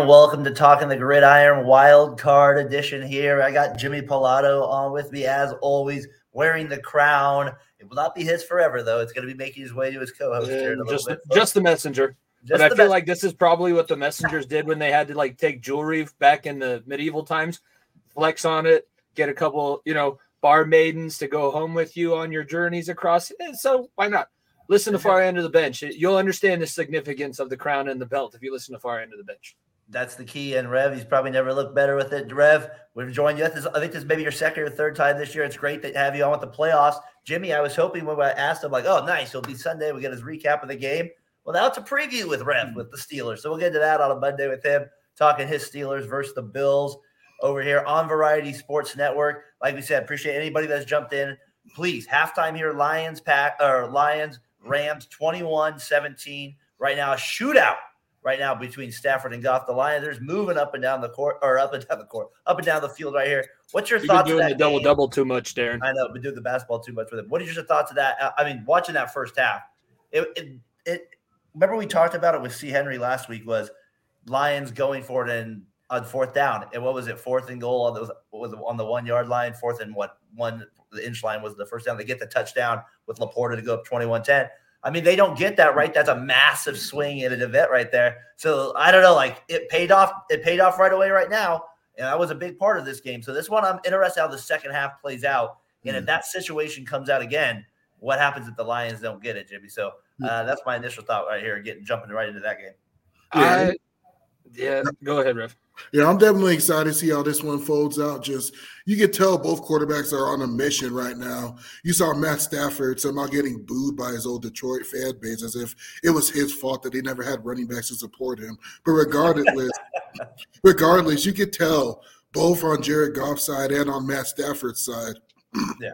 everyone. Welcome to Talkin' the Gridiron Wild Card Edition here. I got Jimmy Pilato on with me, as always, wearing the crown. It will not be his forever, though. It's going to be making his way to his co-host here in a little bit. Just the messenger. But I feel like this is probably what the messengers did when they had to, like, take jewelry back in the medieval times, flex on it, get a couple, bar maidens to go home with you on your journeys across. So why not? Listen to Far End of the Bench. You'll understand the significance of the crown and the belt if you listen to Far End of the Bench. That's the key. And Rev, he's probably never looked better with it. Rev, we've joined you. I think this is maybe your second or third time this year. It's great to have you on with the playoffs. Jimmy, I was hoping when I asked him, like, oh, nice, it'll be Sunday. We get his recap of the game. Well, now it's a preview with Rev with the Steelers. So we'll get to that on a Monday with him, talking his Steelers versus the Bills over here on Variety Sports Network. Like we said, appreciate anybody that's jumped in. Please, halftime here, Lions, Rams, 21-17. Right now, a shootout right now between Stafford and Goff. The Lions, they're moving up and down the field right here. What's your thoughts on that? You've been doing the double-double too much, Darren. I know, been doing the basketball too much with him. What is your thoughts of that? I mean, watching that first half, remember we talked about it with C. Henry last week, was Lions going for it on fourth down. And what was it, fourth and goal on the 1 yard line, fourth and the inch line was the first down. They get the touchdown with LaPorta to go up 21-10. I mean, they don't get that, right? That's a massive swing at an event right there. So I don't know, like it paid off. It paid off right away right now. And that was a big part of this game. So this one, I'm interested how the second half plays out. And if that situation comes out again, what happens if the Lions don't get it, Jimmy? So that's my initial thought right here, jumping right into that game. Yeah, go ahead, Rev. Yeah, I'm definitely excited to see how this one folds out. Just you can tell both quarterbacks are on a mission right now. You saw Matt Stafford somehow getting booed by his old Detroit fan base as if it was his fault that they never had running backs to support him. But regardless, you could tell both on Jared Goff's side and on Matt Stafford's side. Yeah.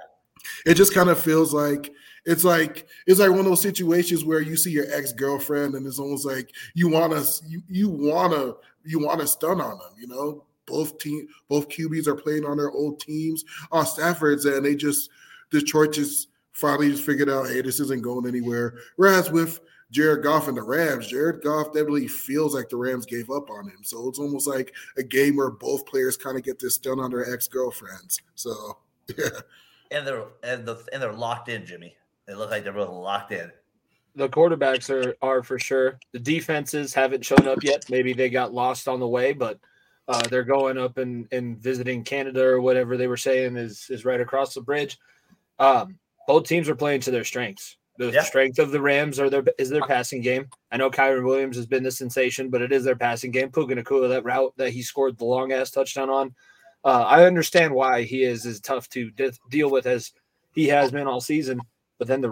It just kind of feels like it's like one of those situations where you see your ex-girlfriend and it's almost like you wanna stun on them, Both QBs are playing on their old teams, on Stafford's, and Detroit finally figured out, hey, this isn't going anywhere. Whereas with Jared Goff and the Rams, Jared Goff definitely feels like the Rams gave up on him. So it's almost like a game where both players kind of get this stun on their ex-girlfriends. So yeah. And they're locked in, Jimmy. They look like they're both locked in. The quarterbacks are for sure. The defenses haven't shown up yet. Maybe they got lost on the way, but they're going up and visiting Canada or whatever they were saying is right across the bridge. Both teams are playing to their strengths. The strength of the Rams is their passing game. I know Kyron Williams has been the sensation, but it is their passing game. Puka Nakua, that route that he scored the long-ass touchdown on, I understand why he is as tough to deal with as he has been all season. But then the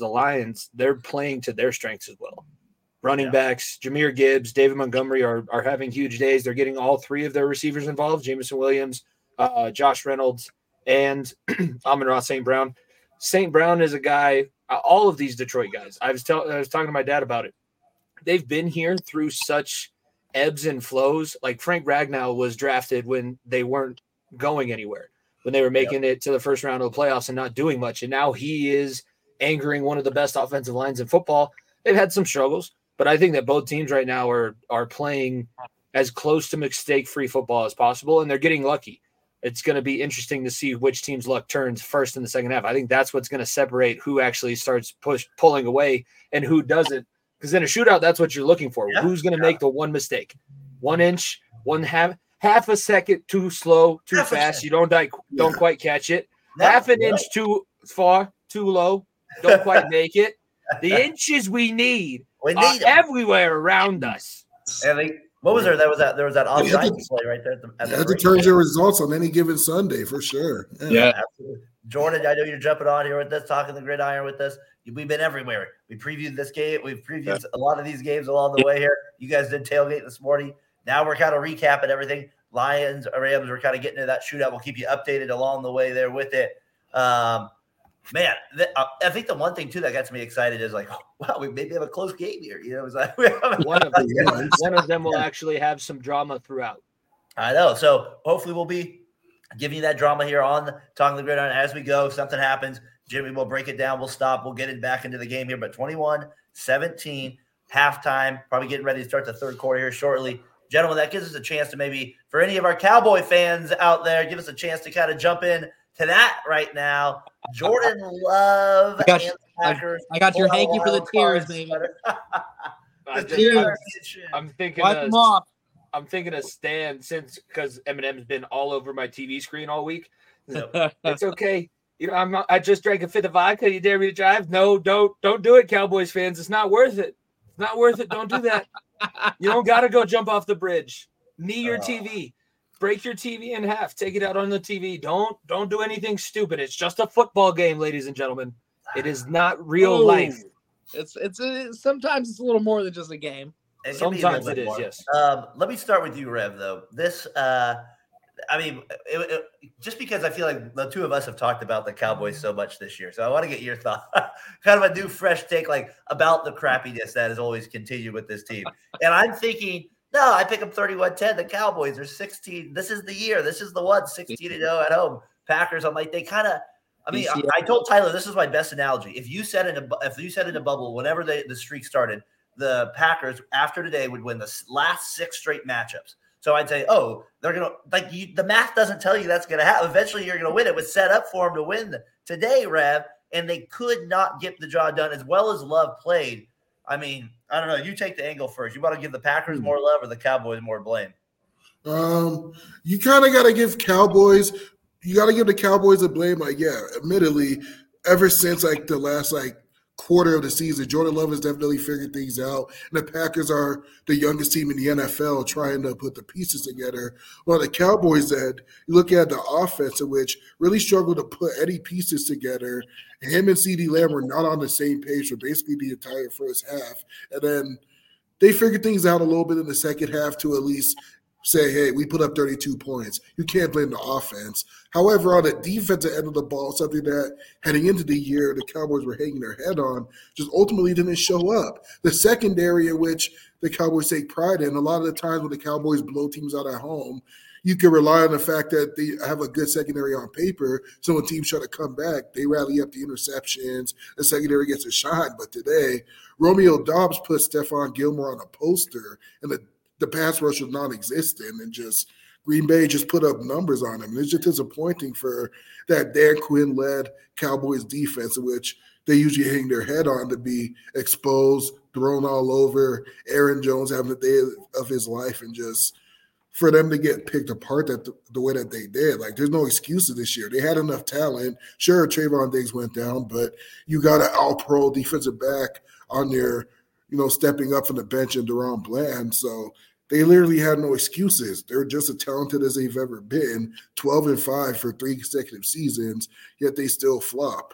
Lions, they're playing to their strengths as well. Running backs, Jahmyr Gibbs, David Montgomery are having huge days. They're getting all three of their receivers involved, Jameson Williams, Josh Reynolds, and Amon-Ra St. Brown. St. Brown is a guy, all of these Detroit guys, I was talking to my dad about it. They've been here through such ebbs and flows. Like Frank Ragnow was drafted when they weren't going anywhere, when they were making it to the first round of the playoffs and not doing much. And now he is angering one of the best offensive lines in football. They've had some struggles, but I think that both teams right now are playing as close to mistake-free football as possible, and they're getting lucky. It's going to be interesting to see which team's luck turns first in the second half. I think that's what's going to separate who actually starts pulling away and who doesn't. Because in a shootout, that's what you're looking for. Yeah, who's going to make the one mistake? 1 inch, half a second too slow, too fast. You don't quite catch it. No, half an inch too far, too low. Don't quite make it. The inches we need everywhere around us. And what was there? There was that offside play right there. That determines your results on any given Sunday for sure. Yeah. Absolutely. Jordan, I know you're jumping on here with us, Talking the Gridiron with us. We've been everywhere. We previewed this game. We've previewed a lot of these games along the way here. You guys did tailgate this morning. Now we're kind of recapping everything. Lions, Rams, we're kind of getting into that shootout. We'll keep you updated along the way there with it. I think the one thing, too, that gets me excited is like, oh, wow, we maybe have a close game here. It's like one of them will actually have some drama throughout. I know. So hopefully we'll be giving you that drama here on Talking the Gridiron as we go. If something happens, Jimmy will break it down. We'll stop. We'll get it back into the game here. But 21-17, halftime, probably getting ready to start the third quarter here shortly. Gentlemen, that gives us a chance to maybe, for any of our Cowboy fans out there, give us a chance to kind of jump in to that right now. Jordan Love and Packers. I got your hanky for the tears, baby. I'm thinking of Stan since, because Eminem's been all over my TV screen all week. So it's okay. You know, I just drank a fifth of vodka. You dare me to drive? No, don't do it, Cowboys fans. It's not worth it. It's not worth it. Don't do that. You don't got to go jump off the bridge. Knee your TV. Break your TV in half. Take it out on the TV. Don't do anything stupid. It's just a football game, ladies and gentlemen. It is not real life. It's sometimes it's a little more than just a game. It sometimes it is, yes. Let me start with you, Rev, though. This, I mean, just because I feel like the two of us have talked about the Cowboys so much this year, so I want to get your thought, kind of a new, fresh take, like about the crappiness that has always continued with this team. And I'm thinking, no, I pick them 31-10. The Cowboys are 16. This is the year. This is the one, 16-0 at home. Packers, I'm like, they kind of. I mean, I told Tyler this is my best analogy. If you said in a bubble, whenever the streak started, the Packers after today would win the last six straight matchups. So I'd say, oh, they're going to – like the math doesn't tell you that's going to happen. Eventually you're going to win. It was set up for them to win today, Rev, and they could not get the job done as well as Love played. I mean, I don't know. You take the angle first. You want to give the Packers more love or the Cowboys more blame? You kind of got to give the Cowboys the blame. Like, yeah, admittedly, ever since like the last like quarter of the season, Jordan Love has definitely figured things out, and the Packers are the youngest team in the NFL trying to put the pieces together. Well, the Cowboys, that you look at the offense, which really struggled to put any pieces together. Him and C.D. Lamb were not on the same page for basically the entire first half, and then they figured things out a little bit in the second half to at least say, hey, we put up 32 points. You can't blame the offense. However, on the defensive end of the ball, something that heading into the year the Cowboys were hanging their head on just ultimately didn't show up. The secondary, in which the Cowboys take pride in, a lot of the times when the Cowboys blow teams out at home, you can rely on the fact that they have a good secondary on paper. So when teams try to come back, they rally up the interceptions. The secondary gets a shot. But today, Romeo Doubs put Stephon Gilmore on a poster, and the pass rush was non-existent, and just Green Bay just put up numbers on him. And it's just disappointing for that Dan Quinn-led Cowboys defense, which they usually hang their head on, to be exposed, thrown all over, Aaron Jones having the day of his life, and just for them to get picked apart the way that they did. Like, there's no excuses this year. They had enough talent. Sure, Trayvon Diggs went down, but you got an all-pro defensive back on there, you know, stepping up from the bench, and Deron Bland. So they literally had no excuses. They're just as talented as they've ever been, 12-5 for three consecutive seasons, yet they still flop.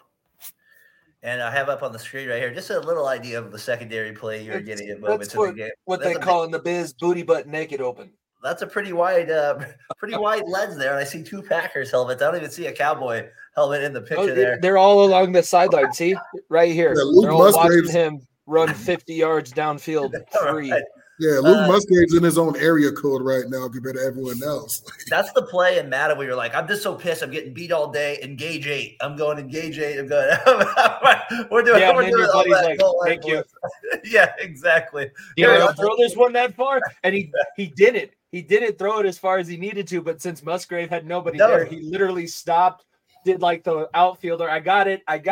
And I have up on the screen right here just a little idea of the secondary play you're getting at moments in the game. What they call in the biz, booty butt naked open. That's a pretty wide lens there. And I see two Packers helmets. I don't even see a Cowboy helmet in the picture there. They're all along the sideline. See, right here. Yeah, they're all watching him run 50 yards downfield free. Right. Yeah, Luke Musgrave's in his own area code right now compared to everyone else. That's the play in Madden where you're like, I'm just so pissed. I'm getting beat all day. Engage eight. I'm going. We're doing. Yeah, we're doing all that. Like, thank you. Yeah, exactly. Yeah, I'll throw this one that far, and he didn't. He didn't throw it as far as he needed to, but since Musgrave had nobody there, he literally stopped. Did like the outfielder? I got it. Okay,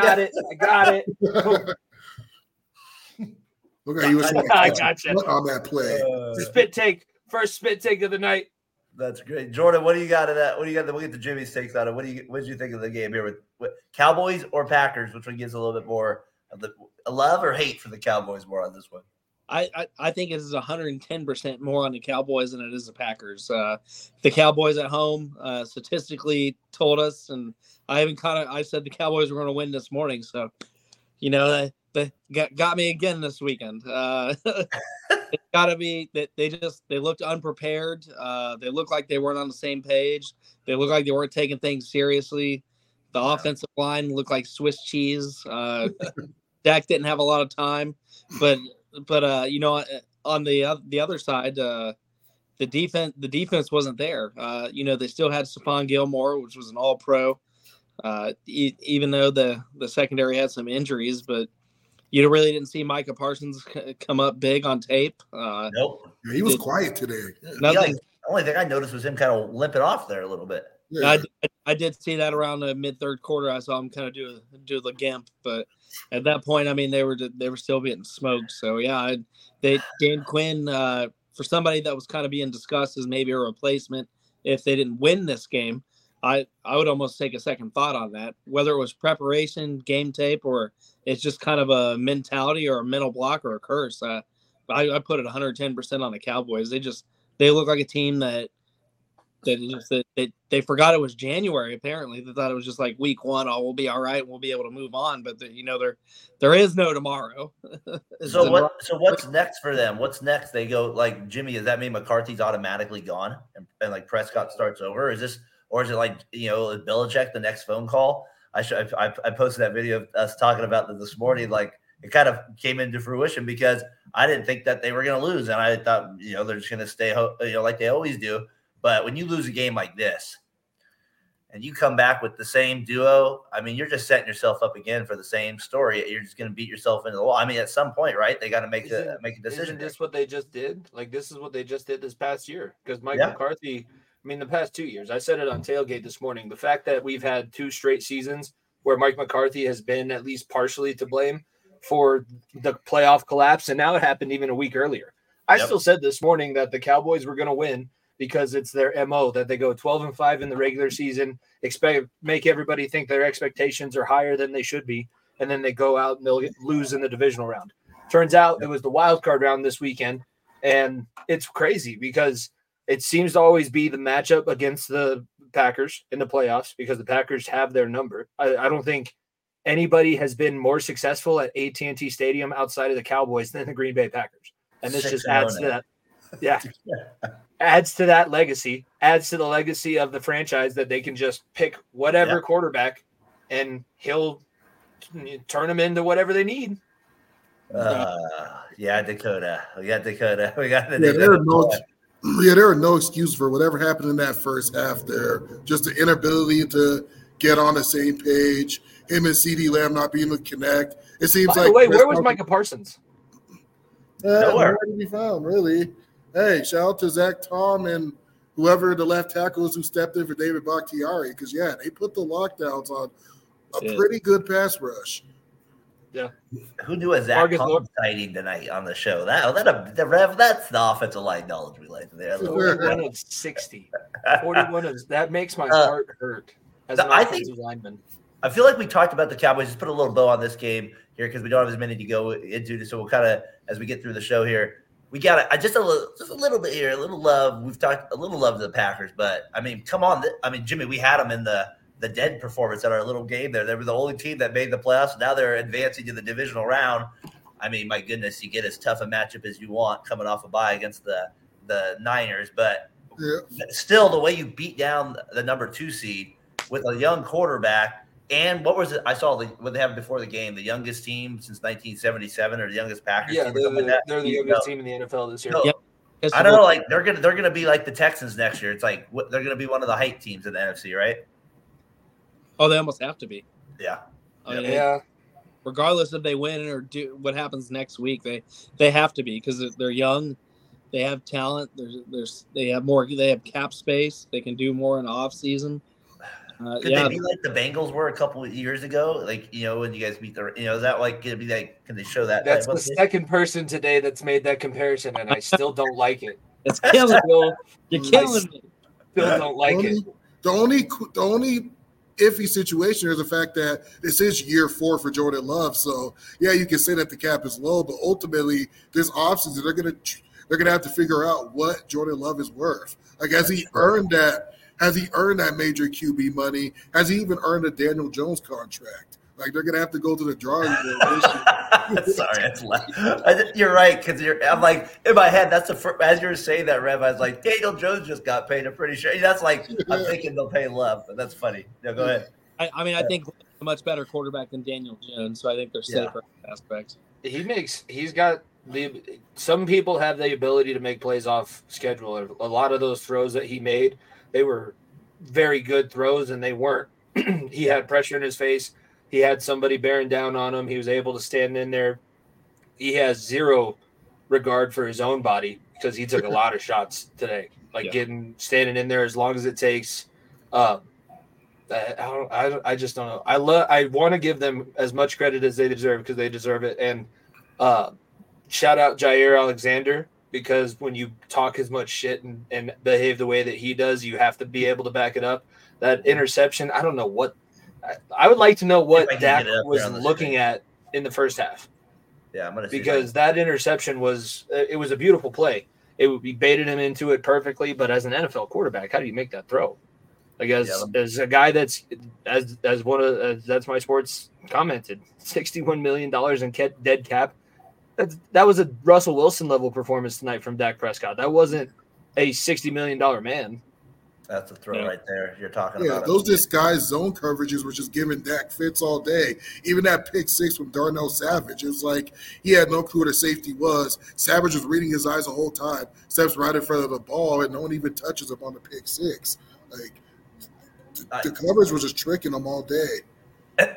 you I got you on that play. First spit take of the night. That's great, Jordan. What do you got of that? We'll get the Jimmy's takes on it. What did you think of the game here with Cowboys or Packers? Which one gives a little bit more of the love or hate for the Cowboys more on this one? I think it is 110% more on the Cowboys than it is the Packers. The Cowboys at home statistically told us, and I said the Cowboys were going to win this morning. So, you know. Got me again this weekend. It's got to be that they looked unprepared. They looked like they weren't on the same page. They looked like they weren't taking things seriously. The offensive line looked like Swiss cheese. Dak didn't have a lot of time, but you know, on the other side, the defense wasn't there. You know, they still had Stephon Gilmore, which was an All-Pro, even though the secondary had some injuries, but. You really didn't see Micah Parsons come up big on tape. Nope. Yeah, he was quiet today. The only thing I noticed was him kind of limping off there a little bit. Yeah. I did see that around the mid-third quarter. I saw him kind of do the gimp, but at that point, I mean, they were still getting smoked. So, yeah, Dan Quinn, for somebody that was kind of being discussed as maybe a replacement if they didn't win this game, I would almost take a second thought on that, whether it was preparation, game tape, or it's just kind of a mentality or a mental block or a curse. I put it 110% on the Cowboys. They look like a team that they forgot it was January. Apparently, they thought it was just like week one. Oh, we'll be all right. We'll be able to move on. But there is no tomorrow. So what's next for them? What's next? They go like Jimmy. Does that mean McCarthy's automatically gone and like Prescott starts over? Or is it like Belichick the next phone call? I posted that video of us talking about that this morning. Like it kind of came into fruition because I didn't think that they were going to lose, and I thought they're just going to stay like they always do. But when you lose a game like this and you come back with the same duo, I mean, you're just setting yourself up again for the same story. You're just going to beat yourself into the wall. I mean, at some point, right, they got to make a decision. Isn't this what they just did? Like, this is what they just did this past year because Mike McCarthy, I mean, the past 2 years, I said it on Tailgate this morning, the fact that we've had two straight seasons where Mike McCarthy has been at least partially to blame for the playoff collapse, and now it happened even a week earlier. I still said this morning that the Cowboys were going to win because it's their MO that they go 12-5 in the regular season, make everybody think their expectations are higher than they should be, and then they go out and they'll lose in the divisional round. Turns out it was the wild card round this weekend, and it's crazy because it seems to always be the matchup against the Packers in the playoffs because the Packers have their number. I don't think anybody has been more successful at AT&T Stadium outside of the Cowboys than the Green Bay Packers, and this just adds to that. Yeah. Adds to that legacy, adds to the legacy of the franchise that they can just pick whatever quarterback and he'll turn them into whatever they need. Dakota. We got the there are no excuse for whatever happened in that first half there. Just the inability to get on the same page, him and C.D. Lamb not being able to connect. It seems like – wait, where was Micah Parsons? Nowhere to be found, really. Hey, shout out to Zach Tom and whoever the left tackle is who stepped in for David Bakhtiari because, yeah, they put the lockdowns on a pretty good pass rush. Yeah. Who knew a Zach Tom sighting tonight on the show? That's the offensive line knowledge we like there. 41 of 60. 41 of – that makes my heart hurt as an offensive lineman. I feel like we talked about the Cowboys. Just put a little bow on this game here because we don't have as many to go into. So we'll kind of – as we get through the show here – we got it. Just a little bit here, a little love. We've talked a little love to the Packers, but I mean, come on. I mean, Jimmy, we had them in the dead performance at our little game there. They were the only team that made the playoffs. Now they're advancing to the divisional round. I mean, my goodness, you get as tough a matchup as you want coming off a bye against the Niners, but still the way you beat down the number 2 seed with a young quarterback. And what was it? I saw what they have before the game, the youngest team since 1977 or the youngest Packers team. They're the youngest team in the NFL this year. So, I don't know. Like they're going to be like the Texans next year. It's like they're going to be one of the hype teams in the NFC, right? Oh, they almost have to be. Yeah. Yeah. Regardless if they win or do what happens next week, they have to be because they're young. They have talent. They have cap space. They can do more in the offseason. Could they be like the Bengals were a couple of years ago? Like, when you guys meet is that like going to be like, can they show that? That's the second person today that's made that comparison, and I still don't like it. It's killing me. You're killing me. Still don't like it. The only iffy situation is the fact that this is year 4 for Jordan Love. So, yeah, you can say that the cap is low, but ultimately there's options that they're going to have to figure out what Jordan Love is worth. Like, has he earned that major QB money? Has he even earned a Daniel Jones contract? Like, they're going to have to go to the drawing board. Sorry, that's loud. You're right, because I'm like, in my head, that's the first, as you were saying that, Rev, I was like, Daniel Jones just got paid, I'm pretty sure. That's like, I'm thinking they'll pay Love, but that's funny. No, go ahead. I think a much better quarterback than Daniel Jones, so I think they're safer aspects. He's got some people have the ability to make plays off schedule. A lot of those throws that he made, they were very good throws, and they weren't. He had pressure in his face. He had somebody bearing down on him. He was able to stand in there. He has zero regard for his own body because he took a lot of shots today. Standing in there as long as it takes. I just don't know. I want to give them as much credit as they deserve because they deserve it. And shout out Jaire Alexander, because when you talk as much shit and behave the way that he does, you have to be able to back it up. That interception, I don't know what. I would like to know what Dak was looking at in the first half. Yeah, I'm gonna see because that interception was a beautiful play. He baited him into it perfectly, but as an NFL quarterback, how do you make that throw? Like as a guy that's as one of that's my sports commented, $61 million in dead cap. That was a Russell Wilson level performance tonight from Dak Prescott. That wasn't a $60 million man. That's a throw right there. You're talking about those disguised zone coverages were just giving Dak fits all day. Even that pick six from Darnell Savage, it was like he had no clue what a safety was. Savage was reading his eyes the whole time. Steps right in front of the ball, and no one even touches him on the pick six. Like the coverage was just tricking him all day.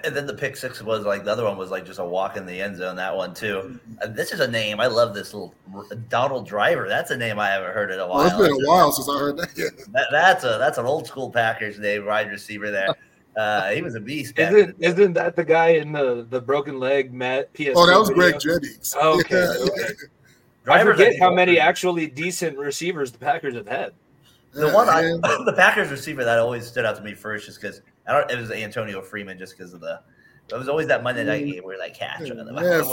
And then the pick six was like the other one was like just a walk in the end zone. That one too. Mm-hmm. This is a name I love. This little Donald Driver. That's a name I haven't heard in a while. Well, it's been a while since I heard that. That's an old school Packers name wide receiver. There, he was a beast. Isn't that the guy in the broken leg Matt PS? Oh, that was Greg Jennings. Oh, okay. I forget how many actually decent receivers the Packers have had. The Packers receiver that always stood out to me first, just because. It was Antonio Freeman just because of the. It was always that Monday night game where like catch.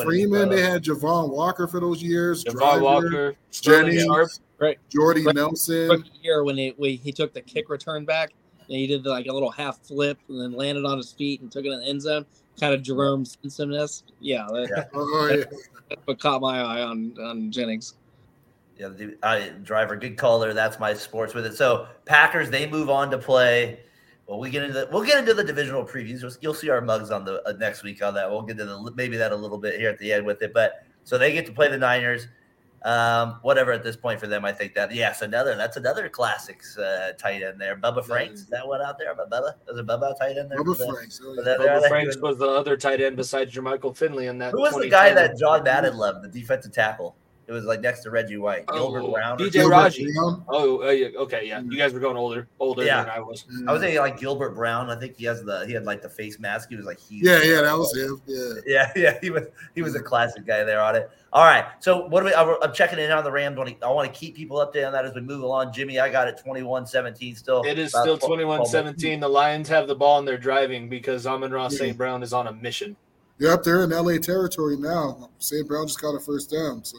Freeman. They had Javon Walker for those years. Javon Walker, Jennings, right? Jordy Nelson. Year when he took the kick return back and he did like a little half flip and then landed on his feet and took it in the end zone. Kind of Jerome Simpson-esque. That's what caught my eye on Jennings. Yeah, Driver, good caller. That's my sports with it. So Packers, they move on to play. Well, we'll get into the divisional previews. You'll see our mugs on the next week on that. We'll get into maybe that a little bit here at the end with it. But so they get to play the Niners, whatever at this point for them. I think that that's another classics tight end there. Bubba Franks, is that one out there? Bubba, is it Bubba tight end there? Bubba Franks was the other tight end besides Jermichael Finley in that. Who was the guy that John Madden loved, the defensive tackle? It was like next to Reggie White, Gilbert Brown. DJ Raji. Yeah. You guys were going older than I was. I was thinking like Gilbert Brown. I think he had like the face mask. He was like huge. Yeah, that was him. Yeah. He was a classic guy there on it. All right. So I'm checking in on the Rams. I want to keep people updated on that as we move along. Jimmy, I got it 21-17 still. It is still 21-17. The Lions have the ball and they're driving because Amon-Ra St. Brown is on a mission. They're up there in LA territory now. St. Brown just got a first down, so.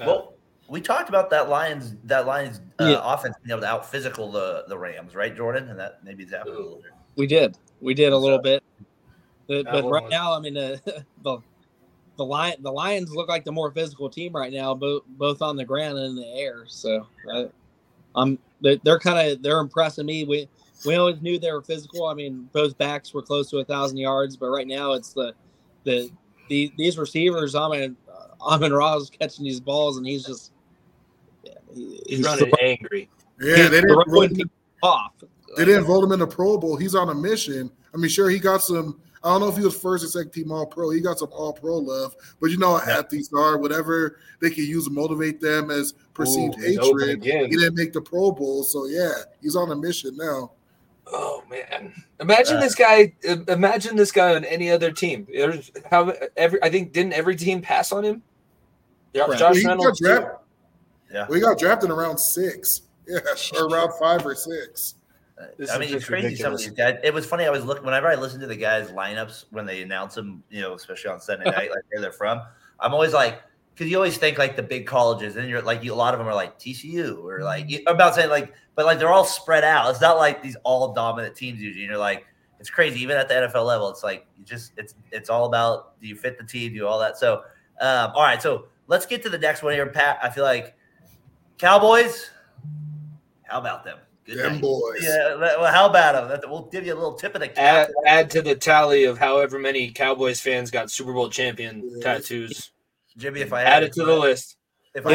Well, we talked about that Lions offense being able to out physical the Rams, right, Jordan? And that maybe that happened a little bit. We did a little bit, but right now, I mean, the Lions look like the more physical team right now, both on the ground and in the air. So, they're impressing me. We always knew they were physical. I mean, both backs were close to 1,000 yards, but right now it's these receivers. I mean. Amon-Ra's catching these balls, and he's just he's running angry. Yeah, they didn't vote him off. They didn't vote him in the Pro Bowl. He's on a mission. I mean, sure, he got some. I don't know if he was first or second team All-Pro. He got some All-Pro love, but you know how athletes are. Whatever they can use to motivate them as perceived hatred. He didn't make the Pro Bowl, so he's on a mission now. Oh man! Imagine this guy. Imagine this guy on any other team. Didn't every team pass on him? Yeah, right. Josh Reynolds. We got drafted in round 6. Yeah, or round 5 or 6. It's crazy. Some of these guys. It was funny. I was looking whenever I listen to the guys' lineups when they announce them. You know, especially on Sunday night, like where they're from. I'm always like. Because you always think like the big colleges, and you're like a lot of them are like TCU or like but they're all spread out. It's not like these all dominant teams usually. And you're like it's crazy even at the NFL level. It's like you just it's all about do you fit the team, do all that. So all right, so let's get to the next one here, Pat. I feel like Cowboys. How about them? Good them night. Boys. Yeah. Well, how about them? We'll give you a little tip of the cap. Add to the tally of however many Cowboys fans got Super Bowl champion tattoos. Jimmy, if I add it to the list, if I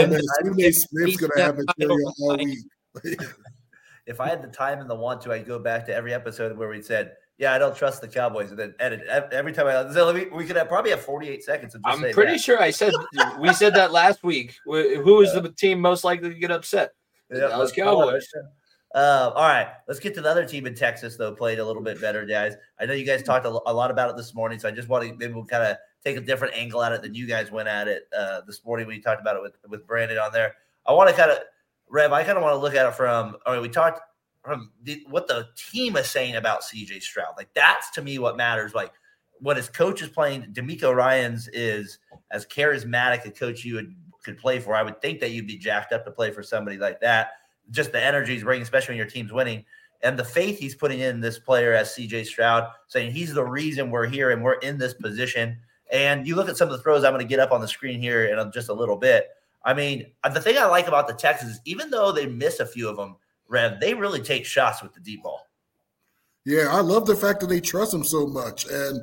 had the time and the want to, I'd go back to every episode where we said, yeah, I don't trust the Cowboys. And then edit every time we could probably have 48 seconds. Of just I'm pretty that. Sure I said we said that last week. Who is the team most likely to get upset? Yeah, Dallas Cowboys. All right, let's get to the other team in Texas, though, played a little bit better, guys. I know you guys talked a lot about it this morning, so I just want to maybe we'll kind of take a different angle at it than you guys went at it this morning when you talked about it with Brandon on there. I want to kind of, Rev, I kind of want to look at it from, I mean, we talked from what the team is saying about CJ Stroud. Like, that's to me what matters. Like, when his coach is playing, DeMeco Ryans is as charismatic a coach you could play for. I would think that you'd be jacked up to play for somebody like that. Just the energy he's bringing, especially when your team's winning, and the faith he's putting in this player as CJ Stroud, saying he's the reason we're here and we're in this position. And you look at some of the throws I'm going to get up on the screen here in just a little bit. I mean, the thing I like about the Texans, even though they miss a few of them, Rev, they really take shots with the deep ball. Yeah, I love the fact that they trust him so much. And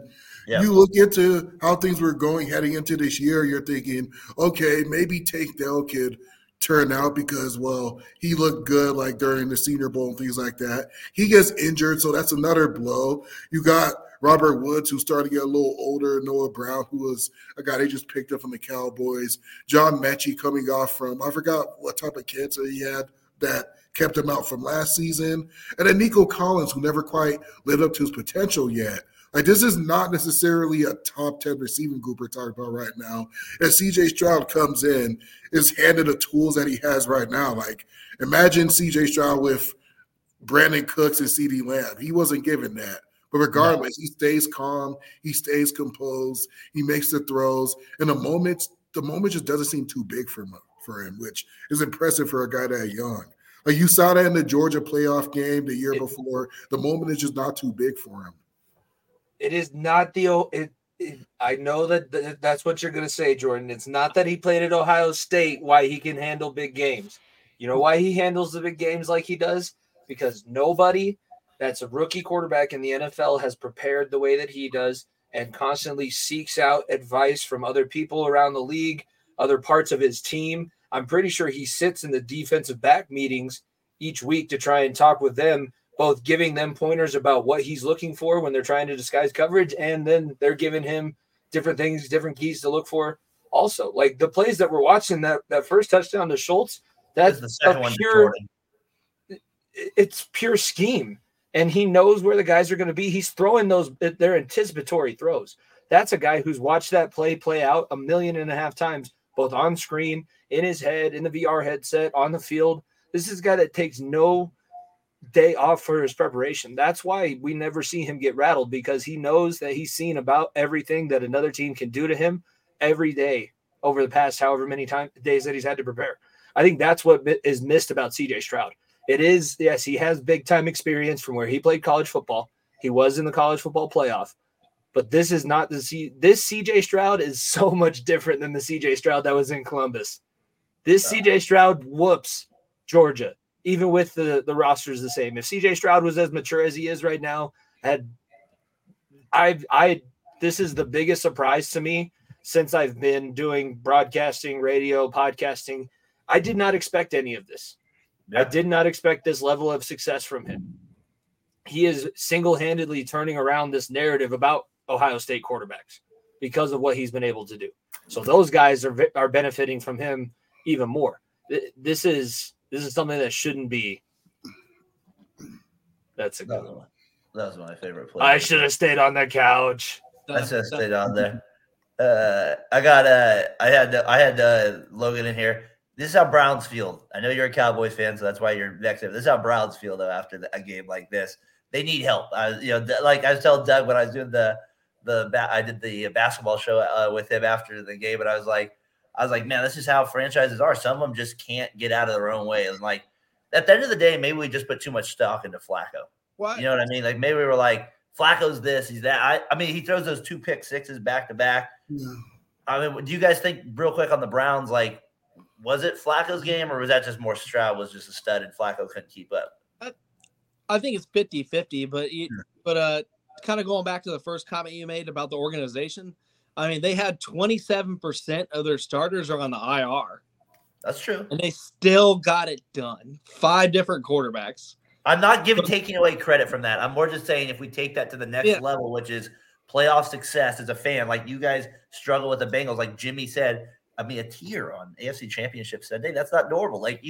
you look into how things were going heading into this year, you're thinking, okay, maybe Tank Dell could turn out because, well, he looked good like during the Senior Bowl and things like that. He gets injured, so that's another blow. You got Robert Woods, who's starting to get a little older, Noah Brown, who was a guy they just picked up from the Cowboys, John Mechie coming off from, I forgot what type of cancer he had that kept him out from last season, and then Nico Collins, who never quite lived up to his potential yet. Like, this is not necessarily a top 10 receiving group we're talking about right now. And CJ Stroud comes in, is handed the tools that he has right now. Like, imagine CJ Stroud with Brandon Cooks and C.D. Lamb. He wasn't given that. But regardless, he stays calm, he stays composed, he makes the throws, and the moment just doesn't seem too big for him, which is impressive for a guy that young. Like, you saw that in the Georgia playoff game the year before. The moment is just not too big for him. It is not I know that's what you're going to say, Jordan. It's not that he played at Ohio State why he can handle big games. You know why he handles the big games like he does? Because nobody that's a rookie quarterback in the NFL has prepared the way that he does and constantly seeks out advice from other people around the league, other parts of his team. I'm pretty sure he sits in the defensive back meetings each week to try and talk with them, both giving them pointers about what he's looking for when they're trying to disguise coverage, and then they're giving him different things, different keys to look for. Also, like the plays that we're watching, that first touchdown to Schultz, that's the second one it's pure scheme. And he knows where the guys are going to be. He's throwing they're anticipatory throws. That's a guy who's watched that play out 1.5 million times, both on screen, in his head, in the VR headset, on the field. This is a guy that takes no day off for his preparation. That's why we never see him get rattled, because he knows that he's seen about everything that another team can do to him every day over the past however many days that he's had to prepare. I think that's what is missed about CJ Stroud. It is, yes, he has big-time experience from where he played college football. He was in the college football playoff. But this is not this CJ Stroud is so much different than the CJ Stroud that was in Columbus. This CJ Stroud whoops Georgia, even with the rosters the same. If CJ Stroud was as mature as he is right now, this is the biggest surprise to me since I've been doing broadcasting, radio, podcasting. I did not expect any of this. I did not expect this level of success from him. He is single-handedly turning around this narrative about Ohio State quarterbacks because of what he's been able to do. So those guys are benefiting from him even more. This is something that shouldn't be. That's a good one. That was my favorite play. I should have stayed on the couch. I should have stayed on there. I had Logan in here. This is how Browns feel. I know you're a Cowboys fan, so that's why you're next to it. This is how Browns feel, though, after a game like this. They need help. I was telling Doug when I was doing I did the basketball show with him after the game, and I was like, man, this is how franchises are. Some of them just can't get out of their own way. And like at the end of the day, maybe we just put too much stock into Flacco. What? You know what I mean? Like maybe we were like, Flacco's this, he's that. I mean, he throws those 2 pick sixes back to back. I mean, do you guys think real quick on the Browns, like, was it Flacco's game, or was that just more Stroud was just a stud and Flacco couldn't keep up? I think it's 50-50, but kind of going back to the first comment you made about the organization, I mean, they had 27% of their starters are on the IR. That's true. And they still got it done. 5 different quarterbacks. I'm not taking away credit from that. I'm more just saying if we take that to the next level, which is playoff success as a fan, like you guys struggle with the Bengals, like Jimmy said. I mean, a tear on AFC Championship Sunday, that's not normal. Like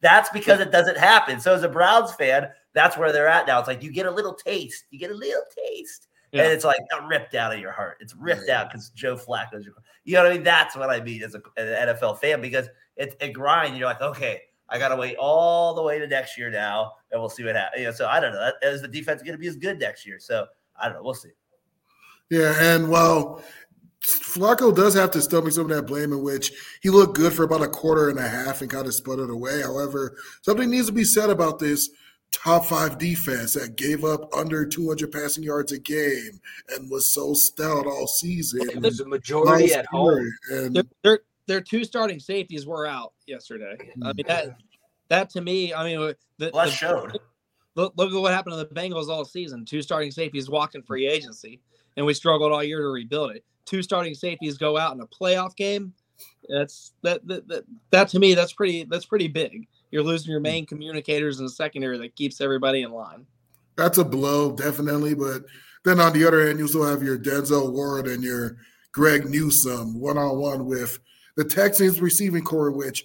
that's because it doesn't happen. So as a Browns fan, that's where they're at now. It's like you get a little taste. You get a little taste. Yeah. And it's like not ripped out of your heart. It's ripped out because Joe Flacco's your – you know what I mean? That's what I mean as an NFL fan, because it's a grind. You're like, okay, I got to wait all the way to next year now, and we'll see what happens. You know, so I don't know. Is the defense going to be as good next year? So I don't know. We'll see. Yeah, and well – Flacco does have to stomach some of that blame, in which he looked good for about a quarter and a half and kind of sputtered away. However, something needs to be said about this top five defense that gave up under 200 passing yards a game and was so stout all season. And the majority at home. Their two starting safeties were out yesterday. I mean, that to me, I mean, that showed. Look at what happened to the Bengals all season. Two starting safeties walked in free agency, and we struggled all year to rebuild it. Two starting safeties go out in a playoff game. That to me, that's pretty big. You're losing your main communicators in the secondary that keeps everybody in line. That's a blow, definitely. But then on the other hand, you still have your Denzel Ward and your Greg Newsome one-on-one with the Texans receiving core, which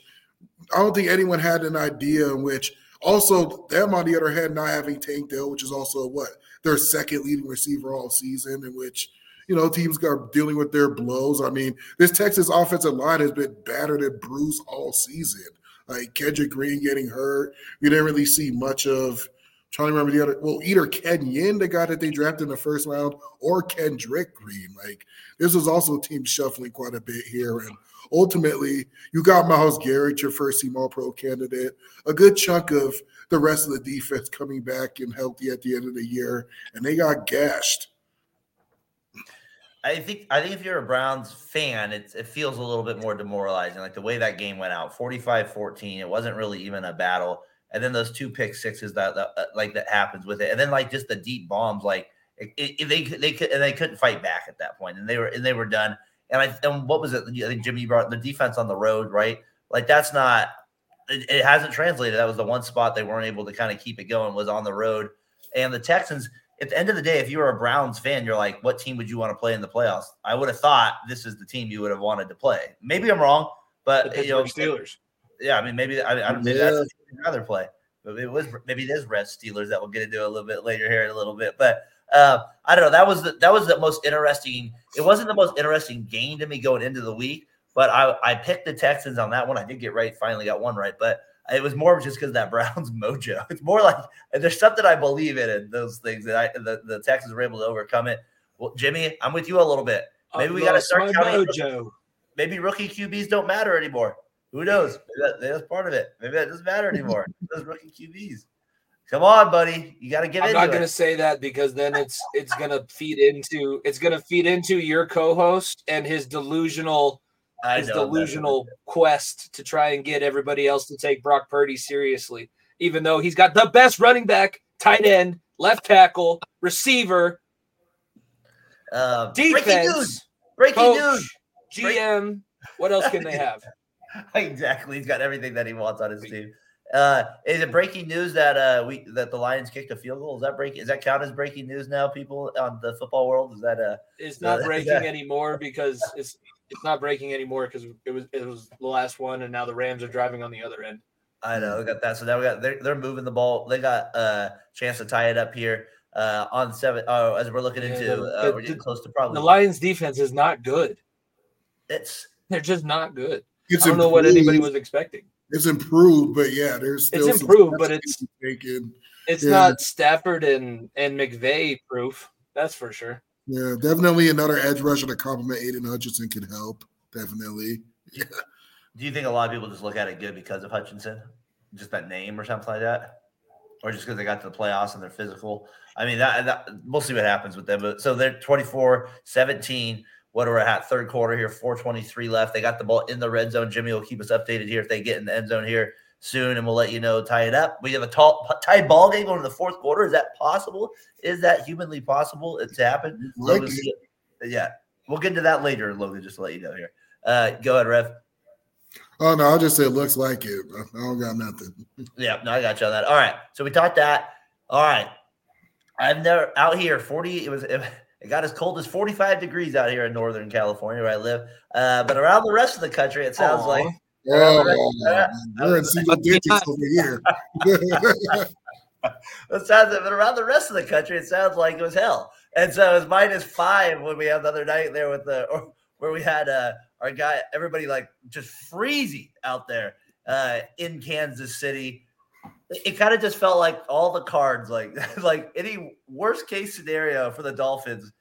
I don't think anyone had an idea. In which also them on the other hand not having Tank Dell, which is also their second leading receiver all season, in which. You know, teams are dealing with their blows. I mean, this Texas offensive line has been battered and bruised all season. Like Kendrick Green getting hurt. We didn't really see much of – trying to remember the other – well, either Kenyon, the guy that they drafted in the first round, or Kendrick Green. Like, this was also team shuffling quite a bit here. And ultimately, you got Myles Garrett, your first team All-Pro candidate, a good chunk of the rest of the defense coming back and healthy at the end of the year, and they got gashed. I think if you're a Browns fan, it feels a little bit more demoralizing. Like the way that game went out, 45-14, it wasn't really even a battle. And then those two pick sixes that happens with it, and then like just the deep bombs, like they couldn't fight back at that point, and they were done. And what was it? I think Jimmy brought the defense on the road, right? Like that's not it hasn't translated. That was the one spot they weren't able to kind of keep it going was on the road, and the Texans. At the end of the day, if you were a Browns fan, you're like, what team would you want to play in the playoffs? I would have thought this is the team you would have wanted to play. Maybe I'm wrong, but you know, Steelers. Yeah, I mean, maybe that's the team I'd rather play. But maybe it is Red Steelers that we'll get into a little bit later here in a little bit. But I don't know. That was the most interesting. It wasn't the most interesting game to me going into the week, but I picked the Texans on that one. I did get right. Finally got one right, but. It was more just because of that Browns mojo. It's more like there's something I believe in those things that the Texans were able to overcome it. Well, Jimmy, I'm with you a little bit. Maybe we got to start counting. Mojo. Maybe rookie QBs don't matter anymore. Who knows? That's part of it. Maybe that doesn't matter anymore. Those rookie QBs. Come on, buddy. You got to get into it. I'm not going to say that because then it's going to feed into your co-host and his delusional. His delusional quest to try and get everybody else to take Brock Purdy seriously, even though he's got the best running back, tight end, left tackle, receiver, defense, breaking news, GM. What else can they have? Exactly, he's got everything that he wants on his team. Is it breaking news that that the Lions kicked a field goal? Is that count as breaking news now? People on the football world, is that It's not breaking anymore because it's. It's not breaking anymore because it was the last one, and now the Rams are driving on the other end. I know, we got that. So now they're moving the ball. They got a chance to tie it up here on seven. Oh, as we're looking into, we're getting close to probably the Lions' defense is not good. They're just not good. I don't know what anybody was expecting. It's improved, but yeah, there's still it's improved, but it's not Stafford and McVay proof. That's for sure. Yeah, definitely another edge rusher to compliment Aiden Hutchinson can help. Definitely. Yeah. Do you think a lot of people just look at it good because of Hutchinson? Just that name or something like that? Or just because they got to the playoffs and they're physical? I mean, we'll see what happens with them. But, so they're 24-17. What are we at? Third quarter here, 4:23 left. They got the ball in the red zone. Jimmy will keep us updated here if they get in the end zone here soon, and we'll let you know, tie it up. We have a tied ball game going to the fourth quarter. Is that possible? Is that humanly possible to happen? Logan, yeah, we'll get into that later, Logan, just to let you know here. Go ahead, Rev. Oh, no, I'll just say it looks like it, bro. I don't got nothing. Yeah, no, I got you on that. All right, so we talked that. All right. I've never – out here, 40 – it got as cold as 45 degrees out here in Northern California where I live. But around the rest of the country, it sounds like – we're in single digits over here. But around the rest of the country, it sounds like it was hell. And so it was -5 when we had the other night there with where we had our guy, everybody like just freezing out there in Kansas City. It kind of just felt like all the cards, like any worst case scenario for the Dolphins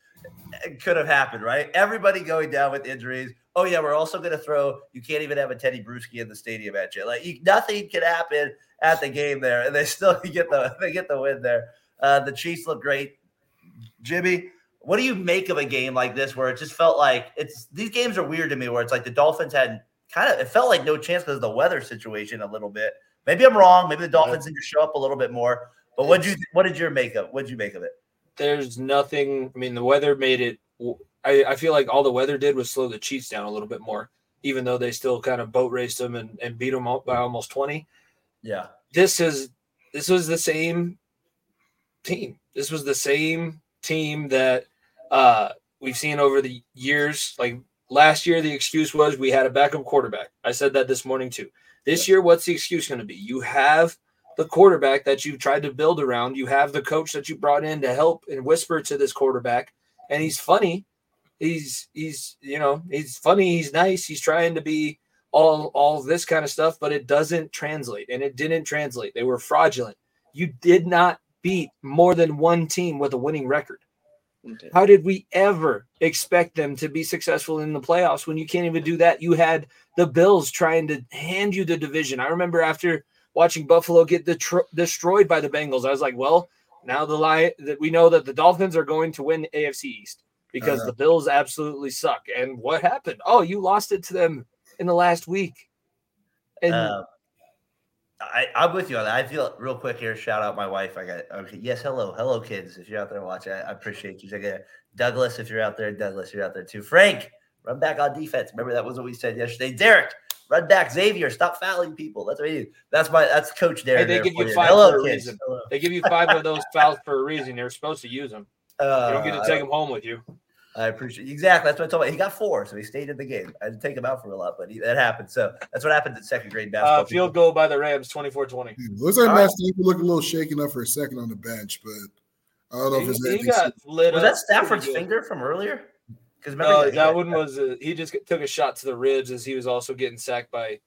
could have happened, right? Everybody going down with injuries. Oh, yeah, we're also going to throw – you can't even have a Teddy Bruschi in the stadium at you. Like, nothing can happen at the game there, and they still get the win there. The Chiefs look great. Jimmy, what do you make of a game like this where it just felt like – it's these games are weird to me where it's like the Dolphins had kind of – it felt like no chance because of the weather situation a little bit. Maybe I'm wrong. Maybe the Dolphins need to show up a little bit more. But what did you make of it? There's nothing – I mean, the weather made it I feel like all the weather did was slow the Chiefs down a little bit more, even though they still kind of boat raced them and beat them up by almost 20. Yeah. This was the same team. This was the same team that we've seen over the years. Like last year, the excuse was we had a backup quarterback. I said that this morning too. This year, what's the excuse going to be? You have the quarterback that you've tried to build around. You have the coach that you brought in to help and whisper to this quarterback, and he's funny. He's funny. He's nice. He's trying to be all this kind of stuff, but it doesn't translate, and it didn't translate. They were fraudulent. You did not beat more than one team with a winning record. Okay. How did we ever expect them to be successful in the playoffs when you can't even do that? You had the Bills trying to hand you the division. I remember after watching Buffalo get destroyed by the Bengals, I was like, well, now we know that the Dolphins are going to win the AFC East. Because the Bills absolutely suck. And what happened? Oh, you lost it to them in the last week. And I'm with you on that. I feel real quick here. Shout out my wife. Okay. Yes. Hello, kids. If you're out there watching, I appreciate you. Douglas, if you're out there, you're out there too. Frank, run back on defense. Remember that was what we said yesterday. Derek, run back. Xavier, stop fouling people. That's what he is. That's Coach Derek. Hey, they give you 5 for a reason. They give you 5 of those fouls for a reason. They're supposed to use them. You don't get to take him home with you. I appreciate exactly. That's what I told him. He got 4, so he stayed in the game. I didn't take him out for a lot, but that happened. So that's what happened in second grade basketball. Field goal by the Rams, 24-20. Looks like Matt Stafford looked a little shaken up for a second on the bench, but I don't know if it's anything. Was that Stafford's finger from earlier? Because that one was he just took a shot to the ribs as he was also getting sacked by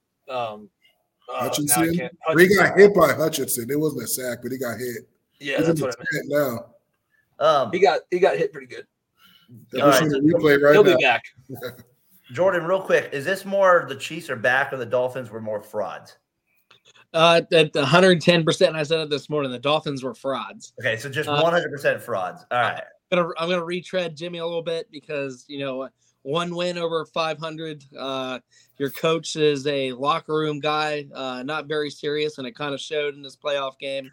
Hutchinson. He got hit by Hutchinson. It wasn't a sack, but he got hit. Yeah, that's what I meant. Now. He got hit pretty good. Right. He'll be back. Jordan, real quick, is this more the Chiefs are back or the Dolphins were more frauds? At 110%, I said it this morning. The Dolphins were frauds. Okay, so just 100% frauds. All right. I'm gonna retread Jimmy a little bit because one win over 500. Your coach is a locker room guy, not very serious, and it kind of showed in this playoff game.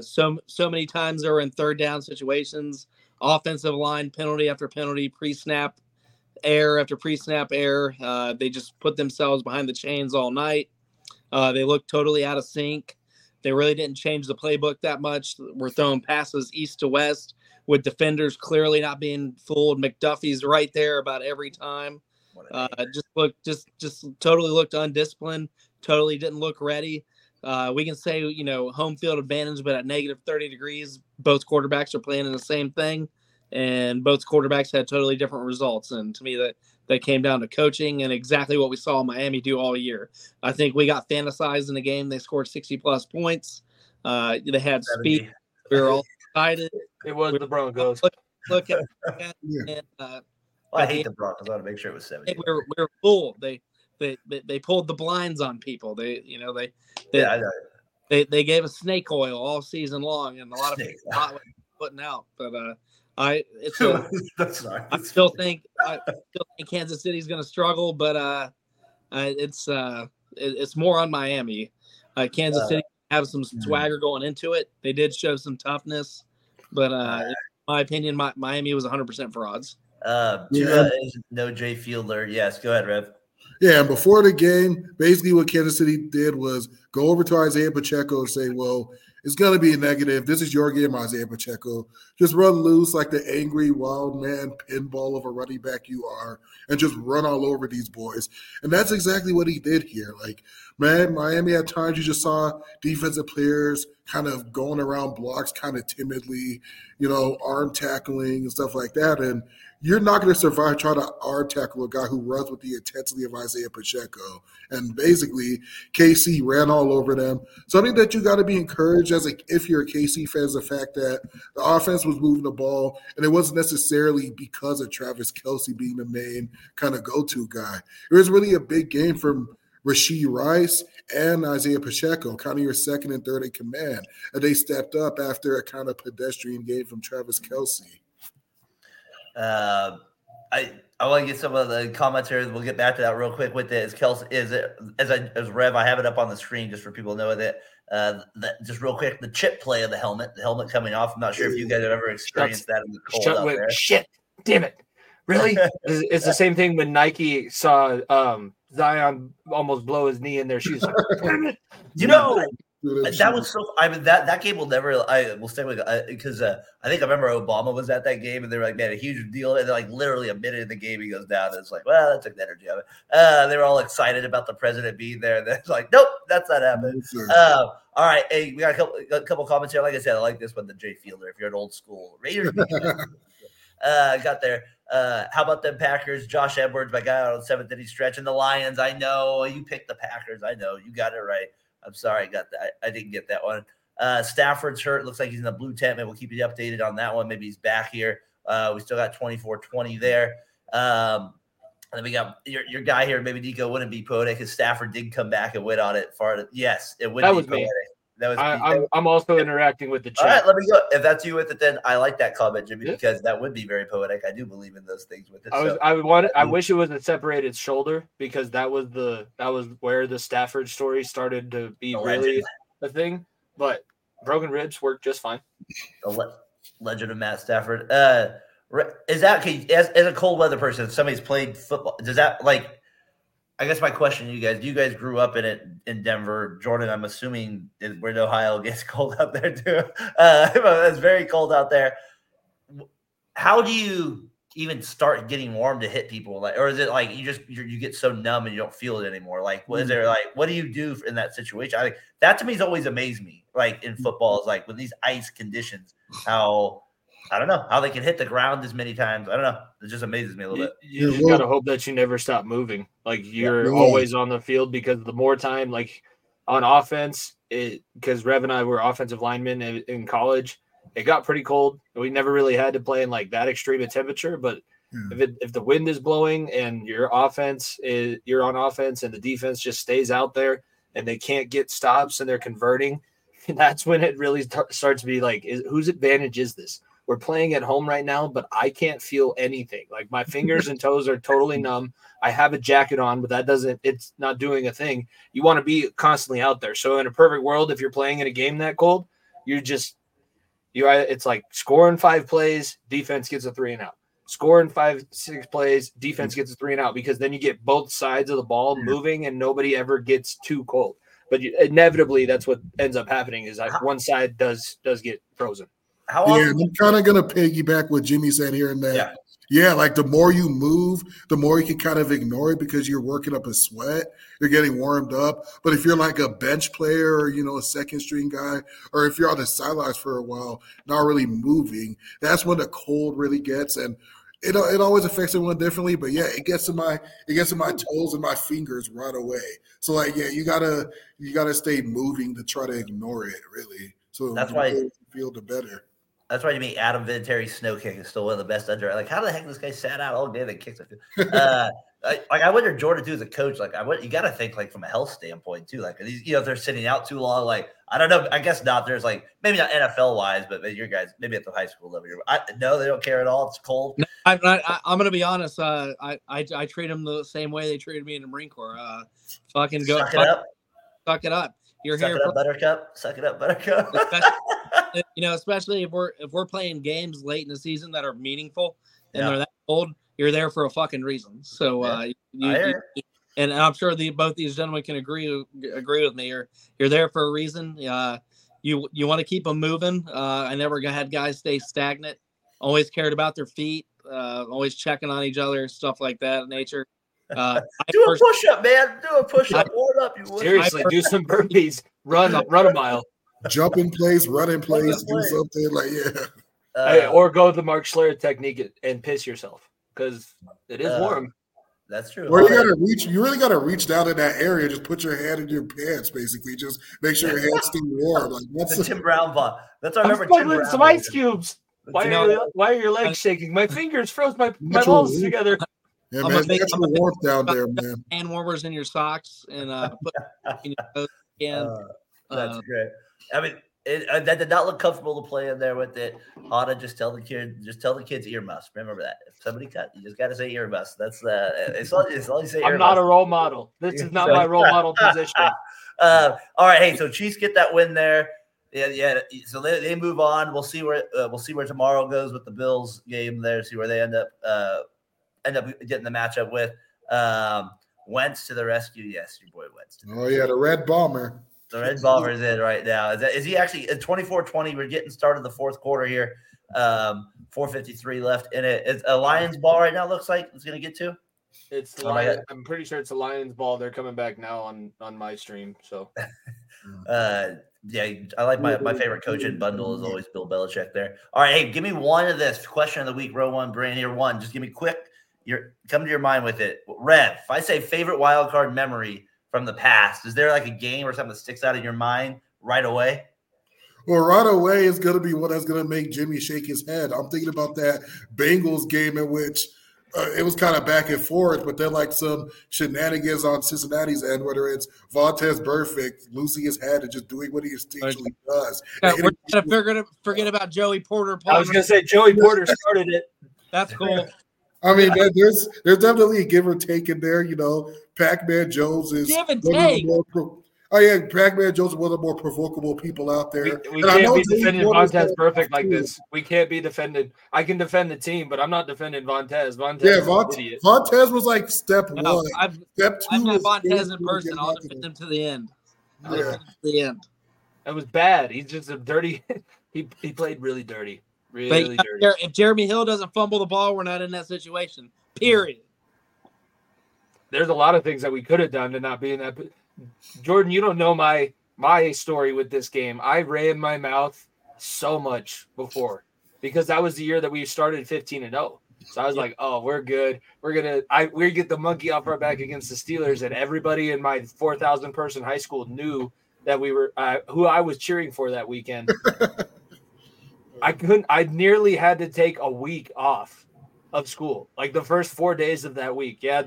So many times they were in third down situations, offensive line penalty after penalty, pre-snap error after pre-snap error. They just put themselves behind the chains all night. They looked totally out of sync. They really didn't change the playbook that much. We're throwing passes east to west with defenders clearly not being fooled. McDuffie's right there about every time. Just totally looked undisciplined. Totally didn't look ready. We can say, home field advantage, but at -30 degrees, both quarterbacks are playing in the same thing, and both quarterbacks had totally different results. And to me, that came down to coaching and exactly what we saw Miami do all year. I think we got fantasized in the game. They scored 60-plus points. They had speed. We were all excited. It was the Broncos. Look at that. And, I hate the Broncos. I want to make sure it was 70. We were fooled. They pulled the blinds on people. They gave us snake oil all season long, and a lot of people thought what they were putting out. But I still think Kansas City's going to struggle, but it's more on Miami. Kansas City have some swagger going into it. They did show some toughness, but in my opinion, Miami was 100% frauds. Tua is no Jay Fielder. Yes, go ahead, Rev. Yeah, and before the game, basically what Kansas City did was go over to Isaiah Pacheco and say, well, it's going to be negative. This is your game, Isaiah Pacheco. Just run loose like the angry, wild man pinball of a running back you are and just run all over these boys. And that's exactly what he did here. Like, man, Miami at times you just saw defensive players kind of going around blocks kind of timidly, you know, arm tackling and stuff like that. And you're not going to survive trying to arm tackle a guy who runs with the intensity of Isaiah Pacheco. And basically, KC ran all over them. Something that you got to be encouraged as if you're a KC fan is the fact that the offense was moving the ball, and it wasn't necessarily because of Travis Kelce being the main kind of go-to guy. It was really a big game from Rashee Rice and Isaiah Pacheco, kind of your second and third in command. And they stepped up after a kind of pedestrian game from Travis Kelce. I want to get some of the comments here. We'll get back to that real quick with it. As Rev, I have it up on the screen just for people to know that. Just real quick, the chip play of the helmet coming off. I'm not sure if you guys have ever experienced that in the cold out there. Shit, damn it, really? It's the same thing when Nike saw Zion almost blow his knee in their shoes. Like, damn it, you know. That was so. I mean, that game will never. I will stick with because I think I remember Obama was at that game and they were like, "Man, a huge deal!" And they're like, literally a minute in the game, he goes down. And it's like, well, that took the energy out of it. They were all excited about the president being there. And they're like, nope, that's not happening. All right, hey, we got a couple comments here. Like I said, I like this one, the Jay Fielder. If you're an old school Raiders, got there. How about them Packers? Josh Edwards, my guy out on the seventh inning stretch, and the Lions. I know you picked the Packers. I know you got it right. I'm sorry, I got that. I didn't get that one. Stafford's hurt. Looks like he's in the blue tent. Maybe we'll keep you updated on that one. Maybe he's back here. We still got 24-20 there. And then we got your guy here. Maybe Nico wouldn't be poetic because Stafford did come back and win on it. Yes, it would be poetic. That was I'm also interacting with the chat. All right, let me go. If that's you with it, then I like that comment, Jimmy, because that would be very poetic. I do believe in those things with it. I wish it was a separated shoulder because that was where the Stafford story started to be really a thing. But broken ribs worked just fine. The legend of Matt Stafford. Is that as a cold weather person? If somebody's played football, does that like? I guess my question to you guys, grew up in it in Denver. Jordan, I'm assuming where Ohio gets cold out there too. It's very cold out there. How do you even start getting warm to hit people? Like, or is it like you get so numb and you don't feel it anymore? Like, what is there? Like, what do you do in that situation? That to me has always amazed me. Like in football, is like with these ice conditions, how they can hit the ground as many times. I don't know. It just amazes me a little bit. You just got to hope that you never stop moving. Like you're always on the field because the more time, like on offense, because Rev and I were offensive linemen in college, it got pretty cold. We never really had to play in like that extreme a temperature. But if the wind is blowing and you're on offense and the defense just stays out there and they can't get stops and they're converting, that's when it really starts to be like, whose advantage is this? We're playing at home right now, but I can't feel anything. Like my fingers and toes are totally numb. I have a jacket on, but it's not doing a thing. You want to be constantly out there. So in a perfect world, if you're playing in a game that cold, it's like scoring 5 plays, defense gets a 3 and out. Scoring 5-6 plays, defense gets a 3 and out because then you get both sides of the ball moving and nobody ever gets too cold. But inevitably, that's what ends up happening is like one side does get frozen. I'm kind of going to piggyback what Jimmy said here and there. Yeah, like the more you move, the more you can kind of ignore it because you're working up a sweat, you're getting warmed up. But if you're like a bench player or, you know, a second string guy, or if you're on the sidelines for a while, not really moving, that's when the cold really gets. And it always affects everyone differently. But, yeah, it gets in my toes and my fingers right away. So, like, yeah, you gotta stay moving to try to ignore it, really. So that's why you feel the better. That's why you mean Adam Vinatieri's snow kick is still one of the best under. Like, how the heck this guy sat out all day that kicks it? I wonder, Jordan, too, as a coach, like, you got to think, like, from a health standpoint, too. Like, these, you know, if they're sitting out too long, like, I don't know. I guess not. There's, like, maybe not NFL-wise, but your guys, maybe at the high school level. No, they don't care at all. It's cold. No, I'm going to be honest. I treat them the same way they treated me in the Marine Corps. Fucking go. Suck it up. You're here. Suck it up, Buttercup. Suck it up, Buttercup. You know, especially if we're playing games late in the season that are meaningful and they're that old, you're there for a fucking reason. So, and I'm sure both these gentlemen can agree with me. You're there for a reason. You want to keep them moving. I never had guys stay stagnant. Always cared about their feet. Always checking on each other, stuff like that of nature. Do a push-up, man. Warm up. Seriously, do some burpees. Run a mile. Jump in place, run in place, do something like or go the Mark Schlereth technique and piss yourself because it is warm. That's true. Well, you really gotta reach down in that area. Just put your hand in your pants, basically. Just make sure your hands stay warm. Like that's the Tim Brown vibe. That's our number. Some ice cubes. Why are your legs shaking? My fingers froze my balls together. Yeah, man, natural warmth down there, man. Hand warmers in your socks and that's great. I mean, that did not look comfortable to play in there with it. Ought to just tell the kids earmuffs. Remember that. If somebody cut, you just got to say earmuffs. That's it's all you say. I'm not a role model. This is not my role model position. All right, hey, so Chiefs get that win there. Yeah. So they move on. We'll see where tomorrow goes with the Bills game there. See where they end up getting the matchup with. Wentz to the rescue. Yes, your boy Wentz. The Red Bomber. The Red Bomber's in right now. Is he actually at 24-20? We're getting started the fourth quarter here. 4:53 left in it. It's a Lions ball right now. Looks like it's going to get to. It's Lions. I'm pretty sure it's a Lions ball. They're coming back now on my stream. So. Yeah, I like my favorite coach in bundle is always Bill Belichick there. All right, hey, give me one of this question of the week, row one, Brandon, one. Just give me quick. Come to your mind with it. Rev, if I say favorite wild card memory from the past, is there like a game or something that sticks out in your mind right away? Well, right away is going to be what that's going to make Jimmy shake his head. I'm thinking about that Bengals game in which it was kind of back and forth, but then like some shenanigans on Cincinnati's end, whether it's Vontaze Burfict losing his head and just doing what he instinctually does. Yeah, we're going to forget about Joey Porter. I was going to say Joey Porter started it. That's cool. I mean, there's definitely a give or take in there. You know, Pac-Man Jones is give and take. Pac-Man Jones is one of the more provocable people out there. We can't be defending Vontaze Burfict like this. We can't be defended. I can defend the team, but I'm not defending Vontaze. Vontaze was like step one. Step two. I'm not Vontaze in person. I'll defend him to the end. That was bad. He's just a dirty. He played really dirty. Really dirty. If Jeremy Hill doesn't fumble the ball, we're not in that situation. Period. There's a lot of things that we could have done to not be in that. Jordan, you don't know my story with this game. I ran my mouth so much before because that was the year that we started 15-0. So I was like, "Oh, we're good. We're gonna. We get the monkey off our back against the Steelers." And everybody in my 4,000 person high school knew that we were who I was cheering for that weekend. I couldn't. I nearly had to take a week off of school, like the first 4 days of that week. Yeah,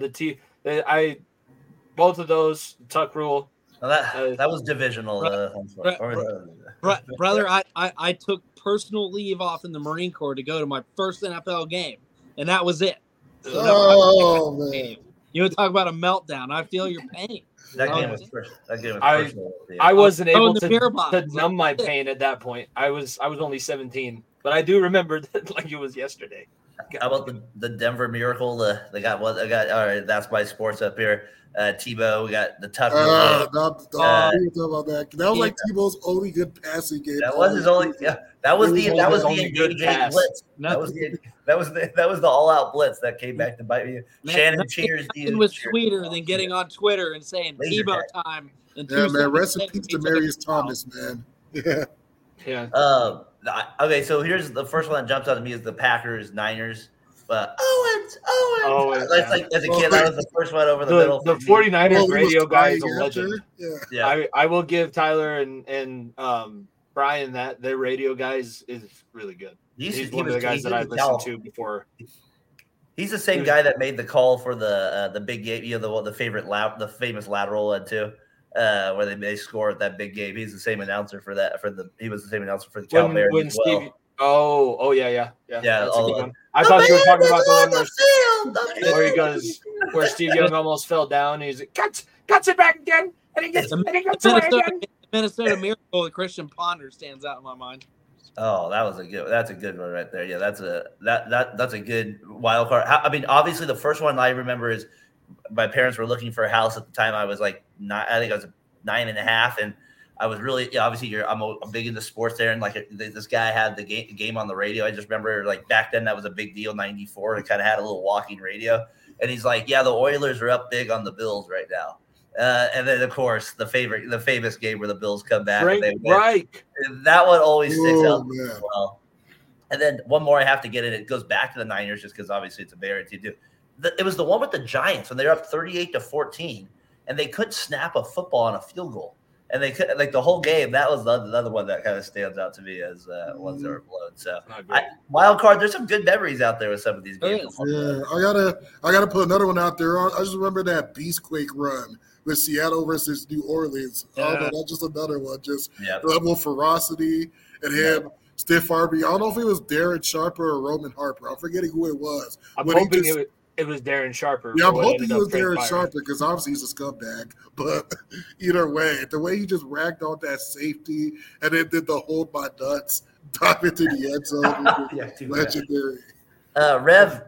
both of those, tuck rule. Well, that was divisional. Brother, I took personal leave off in the Marine Corps to go to my first NFL game, and that was it. Oh, man. Game. You would talk about a meltdown. I feel your pain. That game was personal. Yeah. I wasn't able to numb my pain at that point. I was only 17, but I do remember that like it was yesterday. How about the Denver Miracle? All right, that's my sports up here. Tebow, we got the tough. That was like Tebow's only good passing game. That was his only. Yeah, that was the good pass. Blitz. That was the all-out blitz that came back to bite me. Shannon cheers. It was sweeter than getting on Twitter and saying laser Tebow tag. Time. And yeah, man. Rest in peace to Marius Thomas, man. Yeah. Okay, so here's the first one that jumps out to me is the Packers Niners. Owens. As a kid, that was the first one over the middle. The 49ers radio guy is a legend. Yeah. I will give Tyler and Brian that their radio guy is really good. He's one of the guys that I listened to before. He's the same guy that made the call for the big game, you know, the famous lateral one too. Where they may score at that big game. He's the same announcer for that. He was the same announcer for the Cal Bears as well. Yeah. I thought you were talking about the one where he goes, where Steve Young almost fell down. And he's like, cuts it back again, and he gets, again. Minnesota Miracle. Christian Ponder stands out in my mind. Oh, that's a good one right there. Yeah, that's a good wild card. I mean, obviously the first one I remember is my parents were looking for a house at the time. I was like, I think I was 9.5, and I was really, obviously I'm big into sports there. And like this guy had the game on the radio. I just remember like back then that was a big deal. 94, it kind of had a little walking radio. And he's like, yeah, the Oilers are up big on the Bills right now. And then, of course, the famous game where the Bills come back. Frank Reich. And that one always sticks out as well. And then one more I have to get in. It goes back to the Niners just because obviously it's a Bears team too. It was the one with the Giants when they were up 38-14, and they couldn't snap a football on a field goal. And they could, like, the whole game. That was another one that kind of stands out to me as ones that were blown. So wild card. There's some good memories out there with some of these games. Yeah, I gotta put another one out there. I just remember that Beastquake run with Seattle versus New Orleans. Yeah. Oh, that's just another one. Just level of ferocity and him. Stiff RB. I don't know if it was Darren Sharper or Roman Harper. I'm forgetting who it was. I'm hoping it was Darren Sharper. Yeah, I'm hoping it was Darren Sharper because obviously he's a scumbag. But either way, the way he just ragged on that safety and then did the hold my nuts, dive into the end zone. Legendary. Rev,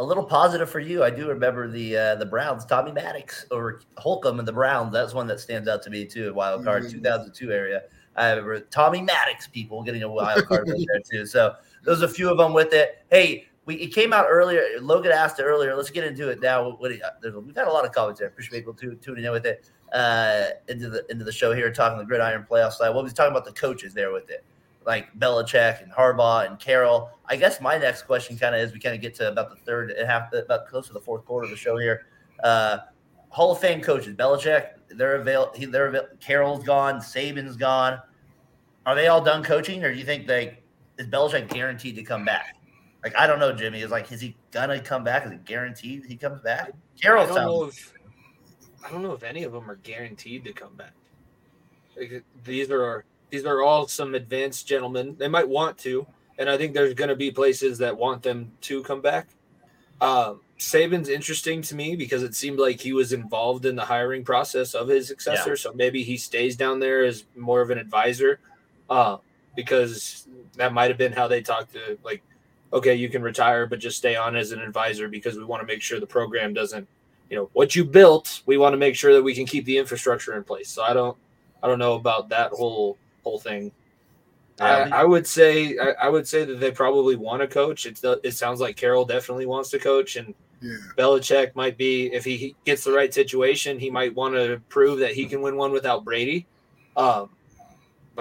a little positive for you. I do remember the Browns, Tommy Maddox over Holcomb and the Browns. That's one that stands out to me too. Wild card 2002 area. I remember Tommy Maddox people getting a wild card right there too. So there's a few of them with it. Hey, it came out earlier. Logan asked it earlier. Let's get into it now. We've had a lot of comments there. Appreciate people tuning in with it into the show here, talking the Gridiron playoff side. Well, we was talking about the coaches there with it, like Belichick and Harbaugh and Carroll. I guess my next question kind of is we kind of get to about the third and half, about close to the fourth quarter of the show here. Hall of Fame coaches, Belichick. Carroll's gone. Saban's gone. Are they all done coaching, or do you think is Belichick guaranteed to come back? Like, I don't know, Jimmy. It's like, is he gonna come back? Is it guaranteed he comes back? Carroll sounds. I don't know if any of them are guaranteed to come back. Like, these are all some advanced gentlemen. They might want to, and I think there's going to be places that want them to come back. Saban's interesting to me because it seemed like he was involved in the hiring process of his successor. Yeah. So maybe he stays down there as more of an advisor because that might've been how they talked to, like, okay, you can retire, but just stay on as an advisor because we want to make sure the program doesn't, what you built, we want to make sure that we can keep the infrastructure in place. So I don't know about that whole thing. I would say that they probably want to coach. It sounds like Carroll definitely wants to coach, and Belichick might be, if he gets the right situation, he might want to prove that he can win one without Brady. But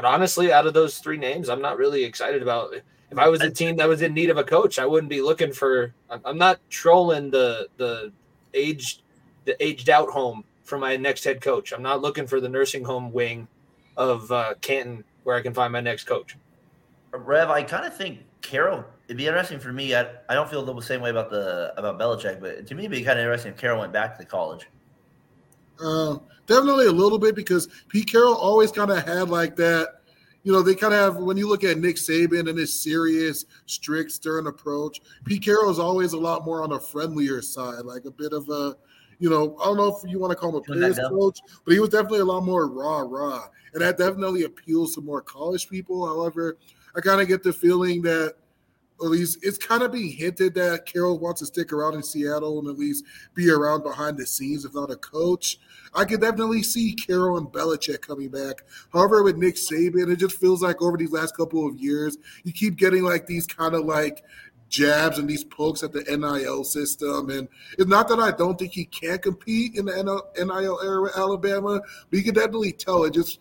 honestly, out of those three names, I'm not really excited about it. If I was a team that was in need of a coach, I wouldn't be looking for. I'm not trolling the aged out home for my next head coach. I'm not looking for the nursing home wing of Canton, where I can find my next coach. Rev, I kind of think Carroll, it'd be interesting for me. I don't feel the same way about Belichick, but to me, it'd be kind of interesting if Carroll went back to college. Definitely a little bit, because Pete Carroll always kind of had like that, they kind of have, when you look at Nick Saban and his serious, strict, stern approach, Pete Carroll is always a lot more on the friendlier side, like a bit of a, I don't know if you want to call him a players coach, but he was definitely a lot more rah-rah. And that definitely appeals to more college people. However, I kind of get the feeling that at least it's kind of being hinted that Carroll wants to stick around in Seattle and at least be around behind the scenes, if not a coach. I could definitely see Carroll and Belichick coming back. However, with Nick Saban, it just feels like over these last couple of years, you keep getting like these kind of like jabs and these pokes at the NIL system. And it's not that I don't think he can compete in the NIL era at Alabama, but you can definitely tell it just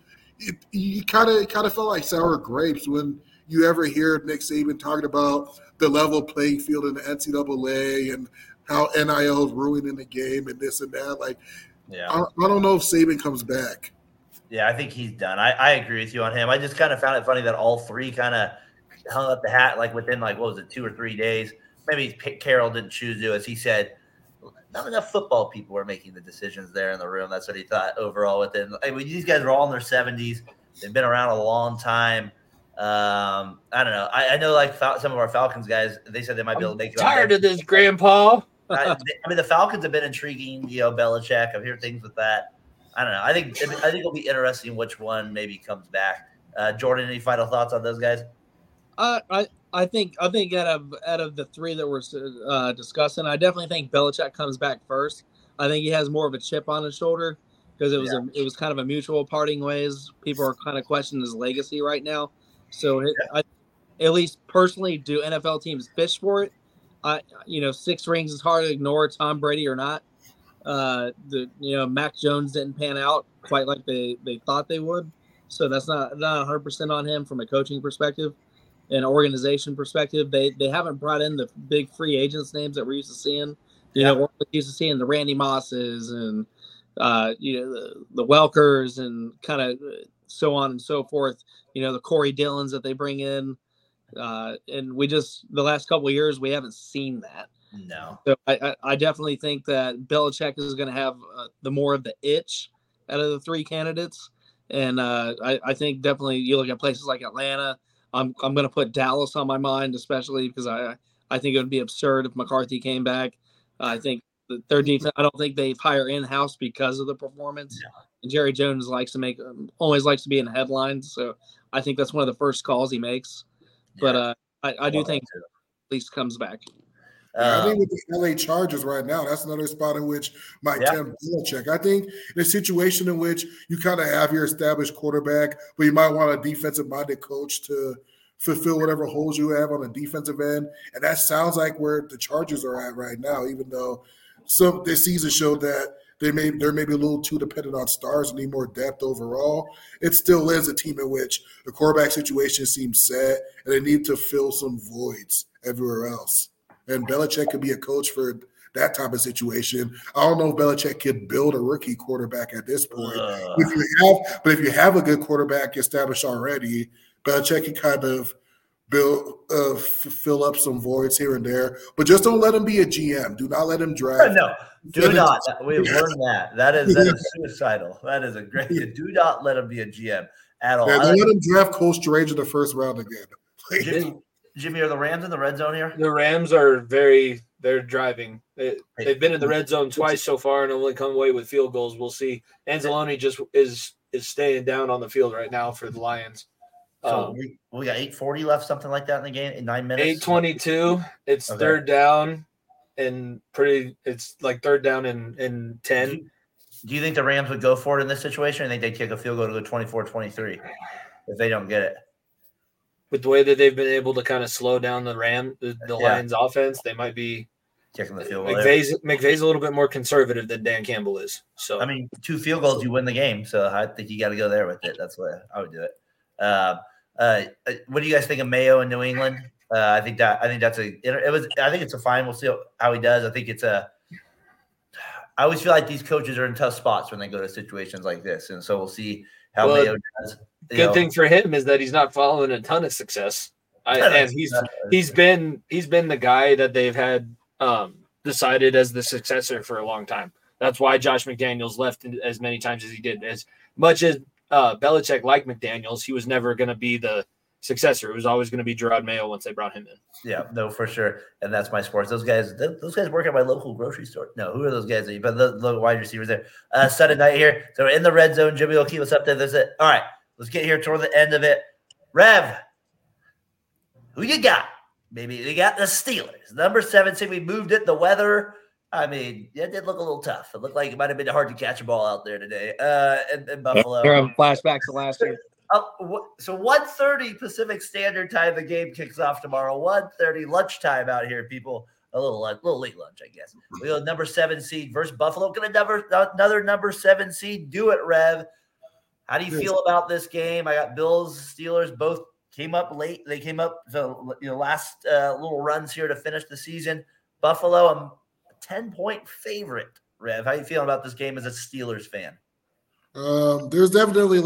you kind of felt like sour grapes when you ever hear Nick Saban talking about the level playing field in the NCAA and how NIL is ruining the game and this and that. Like, I don't know if Saban comes back. Yeah, I think he's done. I agree with you on him. I just kind of found it funny that all three kind of hung up the hat, like within, like, what was it, 2 or 3 days? Maybe Carroll didn't choose to, as he said. Not enough football people were making the decisions there in the room. That's what he thought overall. These guys were all in their 70s. They've been around a long time. I don't know. I know, like, some of our Falcons guys, they said they might be able to make it. Tired of this, Grandpa. I mean, the Falcons have been intriguing. Belichick. I've heard things with that. I don't know. I think it'll be interesting which one maybe comes back. Jordan, any final thoughts on those guys? I think out of the three that we're discussing, I definitely think Belichick comes back first. I think he has more of a chip on his shoulder because it was it was kind of a mutual parting ways. People are kind of questioning his legacy right now. So I, at least personally, do NFL teams bitch for it? You know, 6 rings is hard to ignore, Tom Brady or not. Mac Jones didn't pan out quite like they thought they would. So that's not 100% on him from a coaching perspective and organization perspective. They haven't brought in the big free agents names that we're used to seeing. You know, we're used to seeing the Randy Mosses and, the Welkers and kind of so on and so forth. You know, the Corey Dillons that they bring in. And we just, the last couple of years, we haven't seen that. No. So I definitely think that Belichick is going to have the more of the itch out of the three candidates. And I think definitely you look at places like Atlanta. I'm going to put Dallas on my mind, especially because I think it would be absurd if McCarthy came back. I think their defense, I don't think they hire in-house because of the performance. Yeah. And Jerry Jones always likes to be in the headlines. So I think that's one of the first calls he makes. Yeah. But I do think at least comes back. I think with the LA Chargers right now, that's another spot in which Mike Belichick. I think in a situation in which you kind of have your established quarterback, but you might want a defensive-minded coach to fulfill whatever holes you have on the defensive end. And that sounds like where the Chargers are at right now, even though this season showed that they're maybe a little too dependent on stars and need more depth overall. It still is a team in which the quarterback situation seems set and they need to fill some voids everywhere else. And Belichick could be a coach for that type of situation. I don't know if Belichick could build a rookie quarterback at this point. But if you have a good quarterback established already, Belichick can kind of build, fill up some voids here and there. But just don't let him be a GM. Do not let him draft. No, do not. We've learned that. That is suicidal. That is a great. Do not let him be a GM at all. Yeah, don't let him draft Cole Strange in the first round again. Jimmy, are the Rams in the red zone here? The Rams are they're driving. They've been in the red zone twice so far and only come away with field goals. We'll see. Anzalone just is staying down on the field right now for the Lions. So we got 8:40 left, something like that in the game, in 9 minutes. 8:22. It's third down and it's like third down in 10. Do you think the Rams would go for it in this situation? I think they'd kick a field goal to go 24-23 if they don't get it. With the way that they've been able to kind of slow down the Lions' offense, they might be kicking the field goal. McVay's a little bit more conservative than Dan Campbell is. So I mean, 2 field goals, you win the game. So I think you got to go there with it. That's the way I would do it. What do you guys think of Mayo in New England? I think it's a fine. We'll see how he does. I always feel like these coaches are in tough spots when they go to situations like this, and so we'll see how Mayo does. Good thing for him is that he's not following a ton of success. He's been the guy that they've had decided as the successor for a long time. That's why Josh McDaniels left as many times as he did. As much as Belichick liked McDaniels, he was never going to be the successor. It was always going to be Gerard Mayo once they brought him in. Yeah, no, for sure. And that's my sports. Those guys work at my local grocery store. No, who are those guys? But the wide receivers there. Sunday night here. So we're in the red zone. Jimmy will keep us up there. That's it. All right. Let's get here toward the end of it. Rev, who you got? Maybe we got the Steelers. Number 7 seed. We moved it. The weather, I mean, it did look a little tough. It looked like it might have been hard to catch a ball out there today in Buffalo. There are flashbacks to last year. So 1:30 Pacific Standard Time. The game kicks off tomorrow. 1:30 lunchtime out here, people. A little late lunch, I guess. We go number 7 seed versus Buffalo. Can another number 7 seed do it, Rev? How do you feel about this game? I got Bills, Steelers, both came up late. They came up the last little runs here to finish the season. Buffalo, I'm a 10-point favorite. Rev, how are you feeling about this game as a Steelers fan? There's definitely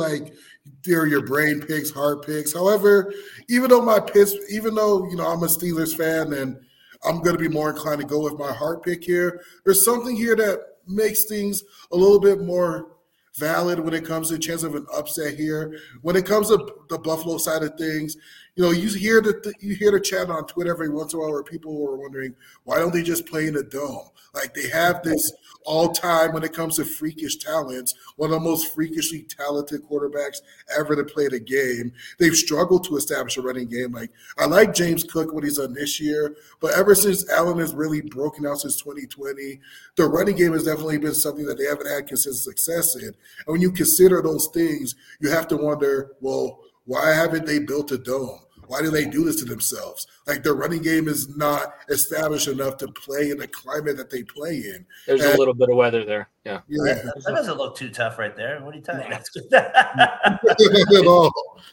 your brain picks, heart picks. However, even though I'm a Steelers fan and I'm going to be more inclined to go with my heart pick here, there's something here that makes things a little bit more valid when it comes to the chance of an upset here. When it comes to the Buffalo side of things, you know, you hear the chat on Twitter every once in a while where people are wondering, why don't they just play in a dome? Like, they have this all-time, when it comes to freakish talents, one of the most freakishly talented quarterbacks ever to play the game. They've struggled to establish a running game. Like, I like James Cook, what he's done this year, but ever since Allen has really broken out since 2020, the running game has definitely been something that they haven't had consistent success in. And when you consider those things, you have to wonder, well, why haven't they built a dome? Why do they do this to themselves? Like, their running game is not established enough to play in the climate that they play in. There's a little bit of weather there. Yeah. That doesn't look too tough right there. What are you talking about?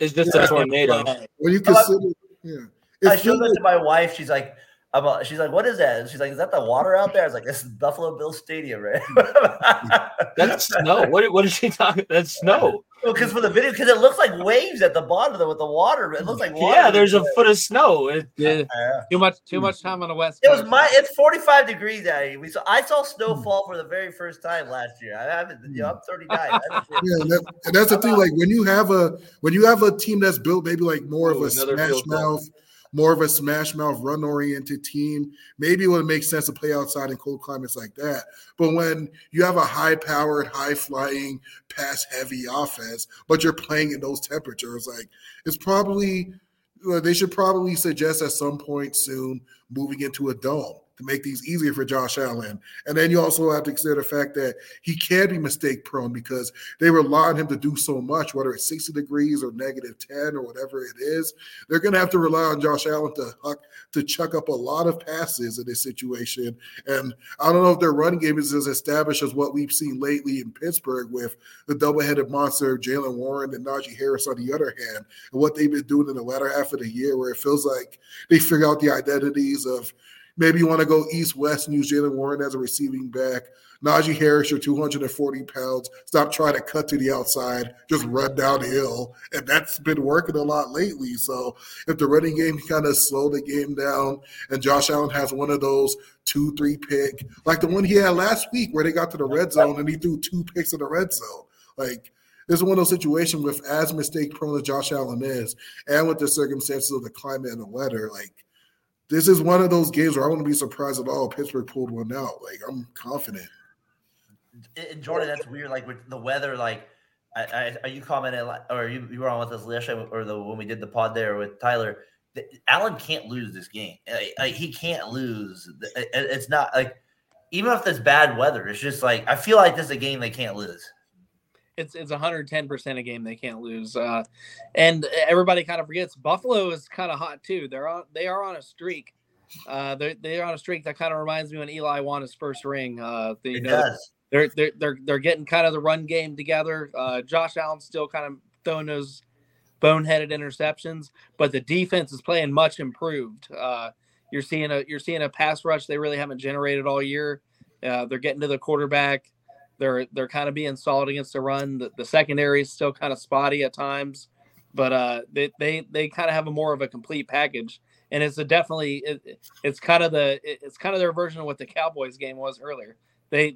It's just a tornado. When you consider, I showed it to my wife. She's like, what is that? And she's like, is that the water out there? I was like, this is Buffalo Bills Stadium, right? That's snow. What is she talking? That's snow. Well, because for the video, because it looks like waves at the bottom of with the water. It looks like water. Yeah, there's a foot of snow. Too much time on the West Coast. It's 45 degrees out here. I saw snow fall for the very first time last year. I'm 39. And that's the thing. Like, when you have a team that's built maybe like more of a smash mouth. More of a smash-mouth, run-oriented team. Maybe it would make sense to play outside in cold climates like that. But when you have a high-powered, high-flying, pass-heavy offense, but you're playing in those temperatures, like, it's probably – they should probably suggest at some point soon moving into a dome to make things easier for Josh Allen. And then you also have to consider the fact that he can be mistake-prone because they rely on him to do so much, whether it's 60 degrees or -10 or whatever it is. They're going to have to rely on Josh Allen to chuck up a lot of passes in this situation. And I don't know if their running game is as established as what we've seen lately in Pittsburgh with the double-headed monster Jaylen Warren and Najee Harris on the other hand, and what they've been doing in the latter half of the year where it feels like they figure out the identities of maybe you want to go east-west and use Jaylen Warren as a receiving back. Najee Harris, you're 240 pounds. Stop trying to cut to the outside. Just run downhill. And that's been working a lot lately. So if the running game kind of slow the game down and Josh Allen has one of those 2-3 pick, like the one he had last week where they got to the red zone and he threw 2 picks in the red zone. Like, this is one of those situations with as mistake-prone as Josh Allen is and with the circumstances of the climate and the weather, like, this is one of those games where I wouldn't be surprised at all if Pittsburgh pulled one out. Like, I'm confident. And Jordan, that's weird. Like, with the weather, like, are you commenting, or you were on with us last time, or when we did the pod there with Tyler? Allen can't lose this game. He can't lose. It's not like, even if there's bad weather, it's just like, I feel like this is a game they can't lose. It's 110% a game they can't lose. And everybody kind of forgets Buffalo is kind of hot too. They are on a streak. They're on a streak that kind of reminds me when Eli won his first ring. They're getting kind of the run game together. Josh Allen's still kind of throwing those boneheaded interceptions, but the defense is playing much improved. You're seeing a pass rush they really haven't generated all year. They're getting to the quarterback. They're kind of being solid against the run. The secondary is still kind of spotty at times, but they kind of have a more of a complete package, and it's kind of their version of what the Cowboys game was earlier. They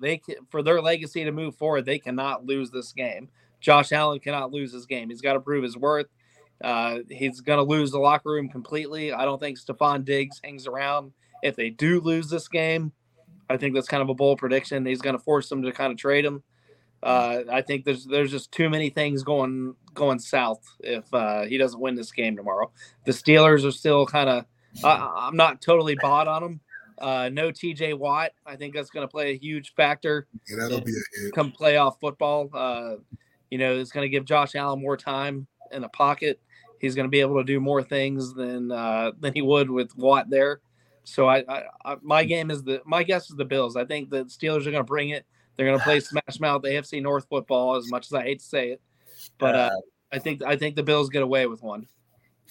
for their legacy to move forward, they cannot lose this game. Josh Allen cannot lose this game. He's got to prove his worth. He's going to lose the locker room completely. I don't think Stephon Diggs hangs around if they do lose this game. I think that's kind of a bold prediction. He's going to force them to kind of trade him. I think there's just too many things going south if he doesn't win this game tomorrow. The Steelers are still kind of I'm not totally bought on them. No TJ Watt. I think that's going to play a huge factor. Yeah, that'll be a hit. Come playoff football. It's going to give Josh Allen more time in the pocket. He's going to be able to do more things than he would with Watt there. So my guess is the Bills. I think the Steelers are going to bring it. They're going to play smash mouth AFC North football. As much as I hate to say it, but I think the Bills get away with one.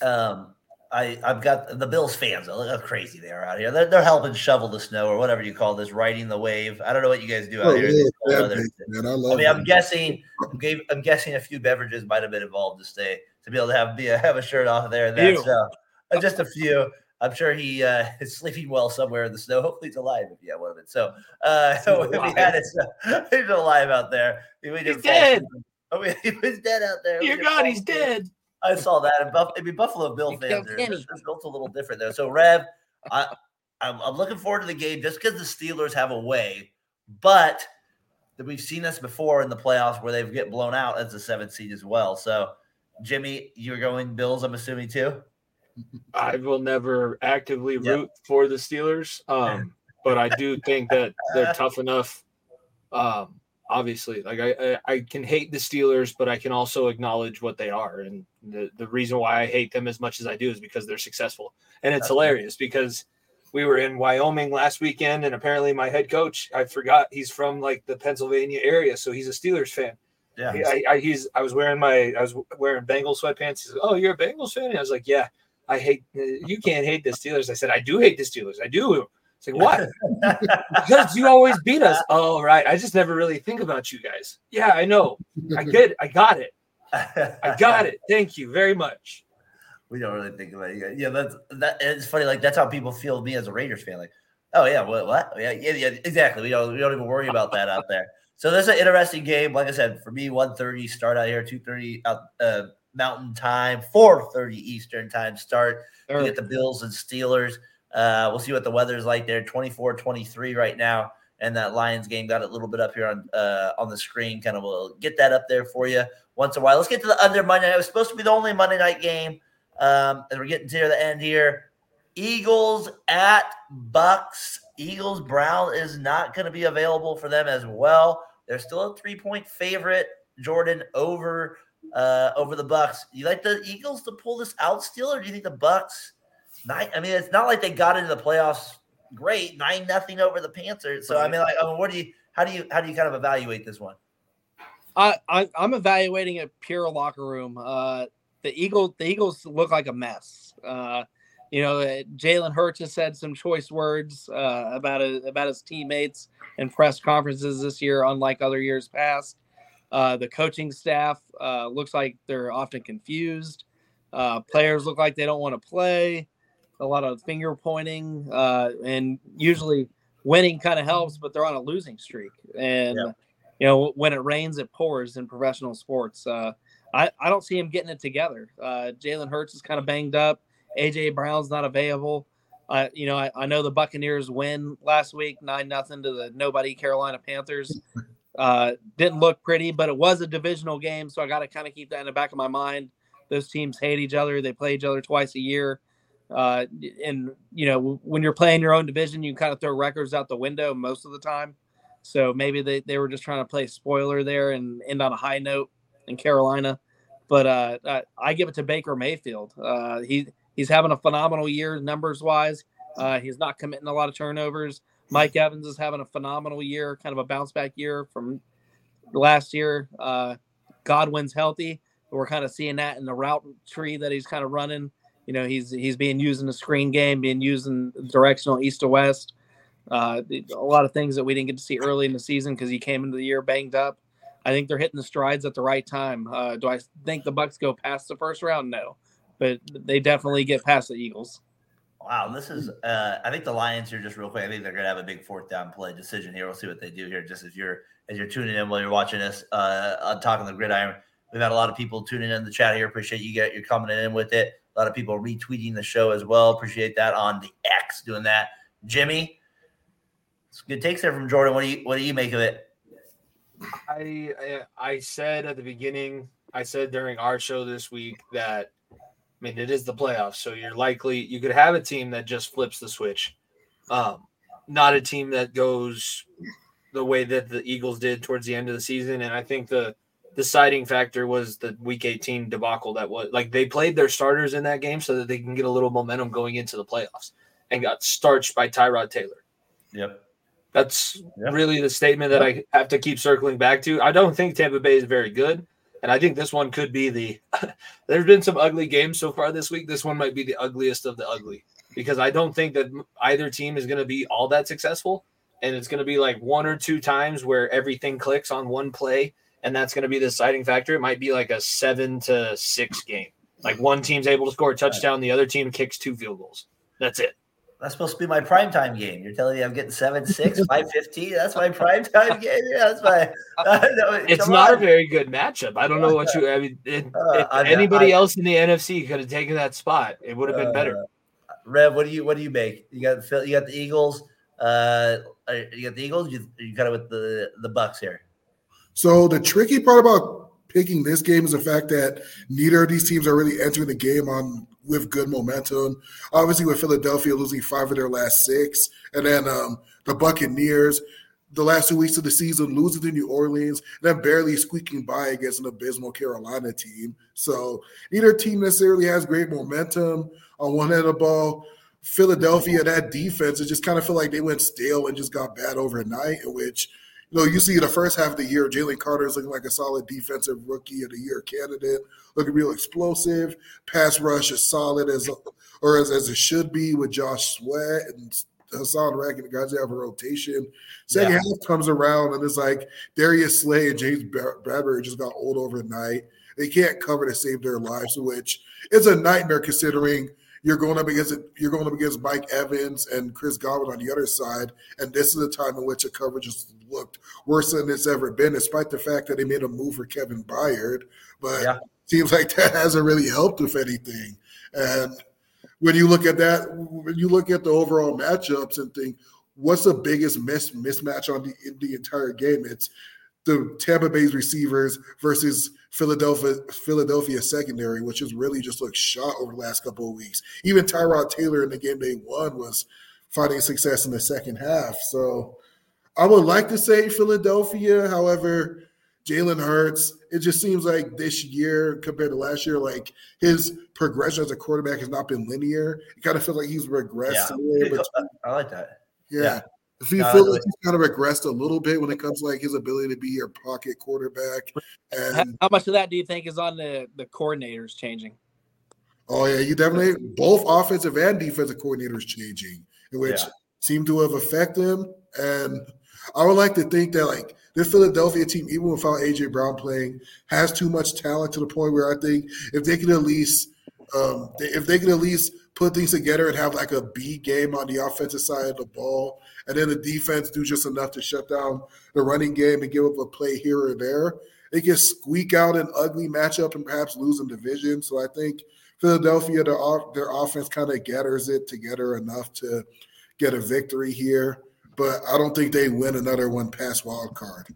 I've got the Bills fans. Look how crazy they are out here. They're helping shovel the snow or whatever you call this, riding the wave. I don't know what you guys do out here. Yeah, man, I'm guessing a few beverages might have been involved this day to be able to have a shirt off there. And that stuff. Just a few. I'm sure he is sleeping well somewhere in the snow. Hopefully he's alive if you have one of it. So if he had it, he's alive out there. He's dead. He's dead out there. Dear God, he's dead. I saw that. And Buffalo Bill fans are built a little different there. So, Rev, I'm looking forward to the game just because the Steelers have a way. But we've seen this before in the playoffs where they've get blown out as the seventh seed as well. So, Jimmy, you're going Bills, I'm assuming, too? I will never actively root for the Steelers, but I do think that they're tough enough. Obviously, like I can hate the Steelers, but I can also acknowledge what they are. And the reason why I hate them as much as I do is because they're successful. And it's hilarious because we were in Wyoming last weekend, and apparently my head coach, I forgot, he's from like the Pennsylvania area, so he's a Steelers fan. Yeah, I was wearing Bengals sweatpants. He's like, "Oh, you're a Bengals fan?" And I was like, "Yeah." You can't hate the Steelers. I said, I do hate the Steelers. I do. It's like, what? Because you always beat us. Oh, right. I just never really think about you guys. Yeah, I know. I got it. Thank you very much. We don't really think about it. Yeah, it's funny. Like, that's how people feel me as a Raiders fan. Like, oh, yeah, what? Yeah, exactly. We don't even worry about that out there. So this is an interesting game. Like I said, for me, 1:30 start out here, 2:30 out Mountain Time, 4:30 Eastern Time start. We get the Bills and Steelers. We'll see what the weather's like there. 24-23 right now, and that Lions game got a little bit up here on the screen. Kind of will get that up there for you once in a while. Let's get to the other Monday night. It was supposed to be the only Monday night game, and we're getting to the end here. Eagles at Bucks. Eagles Brown is not going to be available for them as well. They're still a 3-point favorite. Jordan over the Bucks. You like the Eagles to pull this out still, or do you think the Bucks? I mean, it's not like they got into the playoffs great, 9-0 over the Panthers. So I mean, how do you kind of evaluate this one? I'm evaluating a pure locker room. The Eagles look like a mess. Jalen Hurts has said some choice words about his teammates in press conferences this year, unlike other years past. The coaching staff looks like they're often confused. Players look like they don't want to play. A lot of finger pointing, and usually winning kind of helps, but they're on a losing streak. And, when it rains, it pours in professional sports. I don't see him getting it together. Jalen Hurts is kind of banged up. A.J. Brown's not available. I know the Buccaneers win last week, 9-0 to the nobody Carolina Panthers. Didn't look pretty, but it was a divisional game, so I got to kind of keep that in the back of my mind. Those teams hate each other. They play each other twice a year. And when you're playing your own division, you kind of throw records out the window most of the time. So maybe they were just trying to play spoiler there and end on a high note in Carolina. But I give it to Baker Mayfield. He's having a phenomenal year numbers-wise. He's not committing a lot of turnovers. Mike Evans is having a phenomenal year, kind of a bounce-back year from last year. Godwin's healthy. We're kind of seeing that in the route tree that he's kind of running. He's being used in the screen game, being used in directional east to west. A lot of things that we didn't get to see early in the season because he came into the year banged up. I think they're hitting the strides at the right time. Do I think the Bucks go past the first round? No, but they definitely get past the Eagles. Wow, this is I think the Lions here, just real quick, I think they're going to have a big fourth down play decision here. We'll see what they do here just as you're tuning in while you're watching us on Talking the Gridiron. We've had a lot of people tuning in the chat here. Appreciate you coming in with it. A lot of people retweeting the show as well. Appreciate that on the X doing that. Jimmy, it's good takes there from Jordan. What do you make of it? I said at the beginning, I said during our show this week that, I mean, it is the playoffs, so you could have a team that just flips the switch. Not a team that goes the way that the Eagles did towards the end of the season, and I think the deciding factor was the Week 18 debacle that was like they played their starters in that game so that they can get a little momentum going into the playoffs and got starched by Tyrod Taylor. Yep. That's really the statement that I have to keep circling back to. I don't think Tampa Bay is very good. And I think this one could be there's been some ugly games so far this week. This one might be the ugliest of the ugly because I don't think that either team is going to be all that successful. And it's going to be like one or two times where everything clicks on one play. And that's going to be the deciding factor. It might be like a 7-6 game. Like one team's able to score a touchdown, the other team kicks two field goals. That's it. That's supposed to be my primetime game. You're telling me I'm getting 7-6, 5:15. That's my primetime game. Yeah, that's my. No, it's not a very good matchup. I don't know what you. I mean, if anybody else in the NFC could have taken that spot, it would have been better. Rev, what do you make? You got the Eagles. You got it with the Bucks here. So the tricky part about picking this game is the fact that neither of these teams are really entering the game with good momentum. Obviously, with Philadelphia losing 5 of their last 6, and then the Buccaneers, the last 2 weeks of the season, losing to New Orleans, and then barely squeaking by against an abysmal Carolina team. So neither team necessarily has great momentum on one end of the ball. Philadelphia, that defense, it just kind of felt like they went stale and just got bad overnight, in which – you know, you see the first half of the year, Jalen Carter is looking like a solid defensive rookie of the year candidate, looking real explosive. Pass rush is solid as it should be with Josh Sweat and Hassan Rack and the guys that have a rotation. Second half comes around and it's like Darius Slay and James Bradbury just got old overnight. They can't cover to save their lives, which is a nightmare considering you're going up against Mike Evans and Chris Godwin on the other side, and this is the time in which the coverage has looked worse than it's ever been, despite the fact that they made a move for Kevin Byard. But it seems like that hasn't really helped, if anything. And when you look at the overall matchups and think, what's the biggest mismatch on in the entire game? It's the Tampa Bay's receivers versus Philadelphia secondary, which has really just looked shot over the last couple of weeks. Even Tyrod Taylor in the game they won was finding success in the second half. So I would like to say Philadelphia. However, Jalen Hurts, it just seems like this year compared to last year, like his progression as a quarterback has not been linear. It kind of feels like he's regressed. Yeah. I like that. Yeah. I feel like he's kind of regressed a little bit when it comes to like his ability to be your pocket quarterback. And how much of that do you think is on the coordinators changing? Oh, yeah, you definitely – both offensive and defensive coordinators changing, which seem to have affected him. And I would like to think that like this Philadelphia team, even without A.J. Brown playing, has too much talent to the point where I think if they could at least put things together and have like a B game on the offensive side of the ball, and then the defense do just enough to shut down the running game and give up a play here or there, they can squeak out an ugly matchup and perhaps lose in division. So I think Philadelphia, their offense kind of gathers it together enough to get a victory here, but I don't think they win another one past wild card.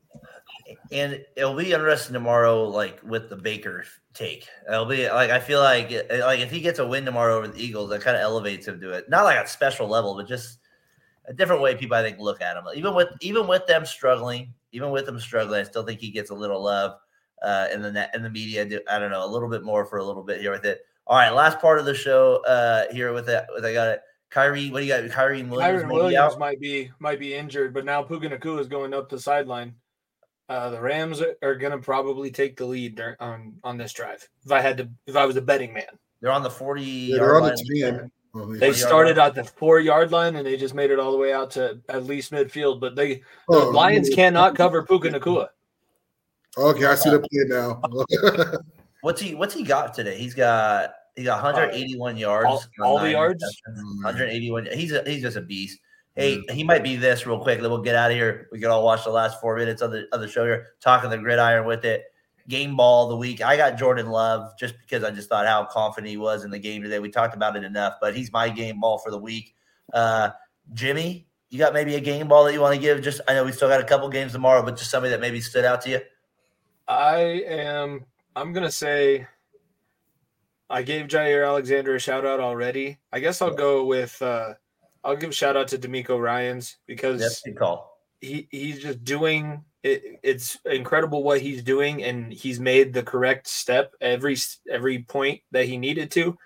And it'll be interesting tomorrow, like with the Baker take. It'll be like I feel like if he gets a win tomorrow over the Eagles, that kind of elevates him to it. Not like a special level, but just a different way people I think look at him. Even with them struggling, I still think he gets a little love in the media. I don't know, a little bit more for a little bit here with it. All right, last part of the show here with that. I got it. Kyrie, what do you got? Kyrie Williams might be injured, but now Puka Nakua is going up the sideline. The Rams are going to probably take the lead on this drive. If I was a betting man, they're on the 40-yard line. They started at the 4-yard line and they just made it all the way out to at least midfield. But the Lions cannot cover Puka Nakua. Okay, I see the play now. What's he got today? He's got 181 yards. All the yards. 181. He's just a beast. Hey, he might be this real quick. Then we'll get out of here. We can all watch the last 4 minutes of the show here, Talking the Gridiron with it. Game ball of the week. I got Jordan Love just because I just thought how confident he was in the game today. We talked about it enough, but he's my game ball for the week. Jimmy, you got maybe a game ball that you want to give? Just I know we still got a couple games tomorrow, but just somebody that maybe stood out to you. I'm going to say I gave Jaire Alexander a shout-out already. I guess I'll go with I'll give a shout out to DeMeco Ryans because he's just doing it. It's incredible what he's doing, and he's made the correct step every point that he needed to,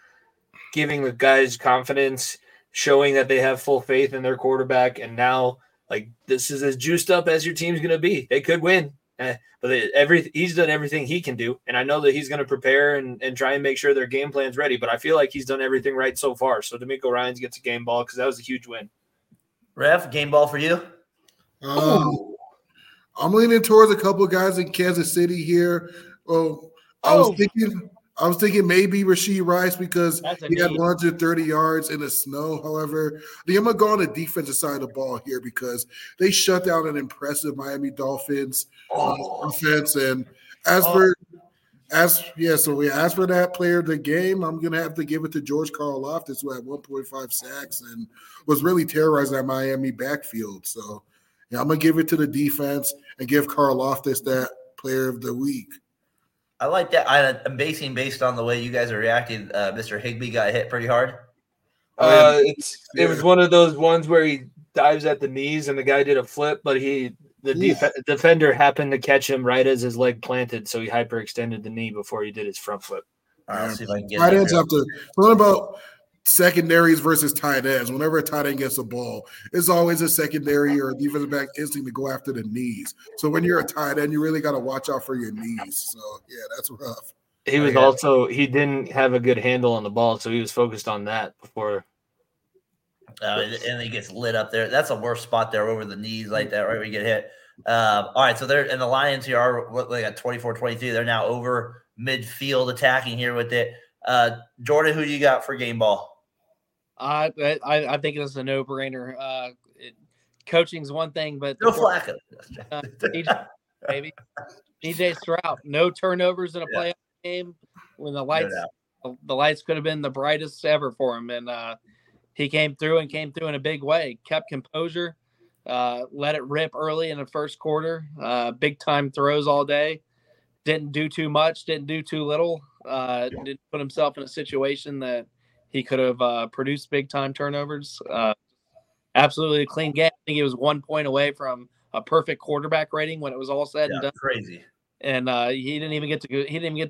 giving the guys confidence, showing that they have full faith in their quarterback. And now, like, this is as juiced up as your team's going to be. They could win, he's done everything he can do, and I know that he's going to prepare and try and make sure their game plan's ready, but I feel like he's done everything right so far. So DeMeco Ryans gets a game ball because that was a huge win. Ref, game ball for you? I'm leaning towards a couple guys in Kansas City here. I was thinking I was thinking maybe Rashee Rice because he had 130 yards in the snow. However, I'm going to go on the defensive side of the ball here because they shut down an impressive Miami Dolphins offense. And as for that player of the game, I'm going to have to give it to George Carl Loftus, who had 1.5 sacks and was really terrorizing that Miami backfield. So, yeah, I'm going to give it to the defense and give Carl Loftus that player of the week. I like that. I'm basing based on the way you guys are reacting. Mr. Higbee got hit pretty hard. It was one of those ones where he dives at the knees and the guy did a flip, but the defender happened to catch him right as his leg planted, so he hyperextended the knee before he did his front flip. All right, I'll see if I can get tight ends have to. What about secondaries versus tight ends? Whenever a tight end gets a ball, it's always a secondary or a defensive back instinct to go after the knees. So when you're a tight end, you really got to watch out for your knees. So, yeah, that's rough. He was also – he didn't have a good handle on the ball, so he was focused on that before and he gets lit up there. That's a worse spot there over the knees like that, right, where you get hit. All right, so they're – and the Lions here are – they got 24-23. They're now over midfield attacking here with it. Jordan, who do you got for game ball? I think it's a no-brainer. Coaching's one thing, but Joe Flacco, CJ Stroud, no turnovers in a playoff game when the lights could have been the brightest ever for him, and he came through in a big way. Kept composure, let it rip early in the first quarter. Big time throws all day. Didn't do too much. Didn't do too little. Didn't put himself in a situation that he could have produced big-time turnovers. Absolutely a clean game. I think he was 1 point away from a perfect quarterback rating when it was all said and done. Crazy. And he didn't even get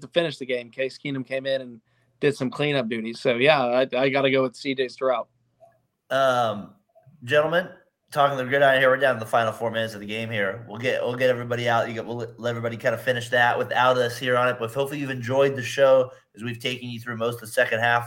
to finish the game. Case Keenum came in and did some cleanup duties. So, yeah, I got to go with C.J. Stroud. Gentlemen, talking to the gridiron here, we're down to the final 4 minutes of the game here. We'll get everybody out. We'll let everybody kind of finish that without us here on it. But hopefully you've enjoyed the show as we've taken you through most of the second half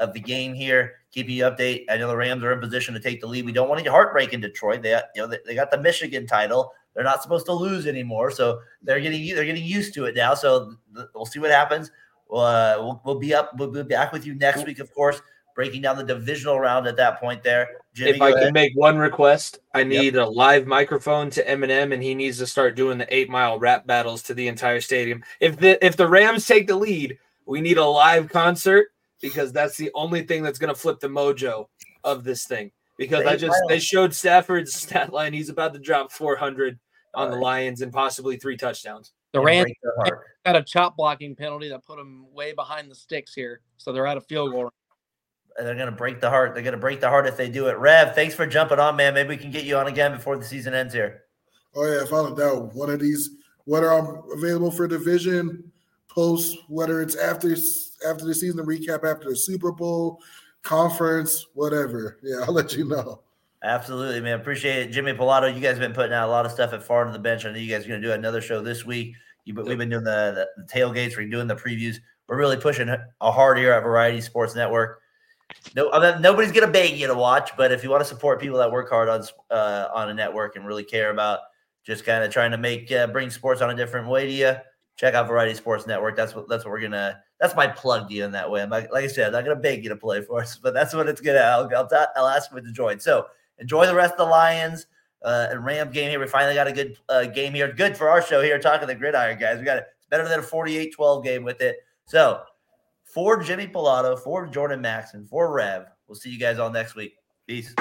of the game here, keeping you update. I know the Rams are in position to take the lead. We don't want any heartbreak in Detroit. They got the Michigan title. They're not supposed to lose anymore, so they're getting used to it now. So we'll see what happens. We'll be back with you next week, of course, breaking down the divisional round at that point there. Jimmy, if I can make one request, I need a live microphone to Eminem, and he needs to start doing the 8 Mile rap battles to the entire stadium. If the Rams take the lead, we need a live concert, because that's the only thing that's going to flip the mojo of this thing. Because they showed Stafford's stat line. He's about to drop 400 on the Lions and possibly 3 touchdowns. The Rams got a chop blocking penalty that put them way behind the sticks here, so they're out of field goal. And they're going to break the heart. They're going to break the heart if they do it. Rev, thanks for jumping on, man. Maybe we can get you on again before the season ends here. Oh, yeah, if I don't doubt one of these, whether I'm available for division, post, whether it's after the season, recap after the Super Bowl, conference, whatever. Yeah, I'll let you know. Absolutely, man. Appreciate it. Jimmy Pilato, you guys have been putting out a lot of stuff at Far End of the Bench. I know you guys are going to do another show this week. We've been doing the tailgates. We're doing the previews. We're really pushing a hard ear at Variety Sports Network. No, I mean, nobody's going to beg you to watch, but if you want to support people that work hard on a network and really care about just kind of trying to make bring sports on a different way to you, check out Variety Sports Network. That's what we're gonna. That's my plug to you in that way. I'm like I said, I'm not gonna beg you to play for us, but that's what it's gonna. I'll ask you to join. So enjoy the rest of the Lions and Ram game here. We finally got a good game here. Good for our show here. Talking the gridiron, guys. We got it. It's better than a 48-12 game with it. So for Jimmy Pilato, for Jordan Maxson, for Rev, we'll see you guys all next week. Peace.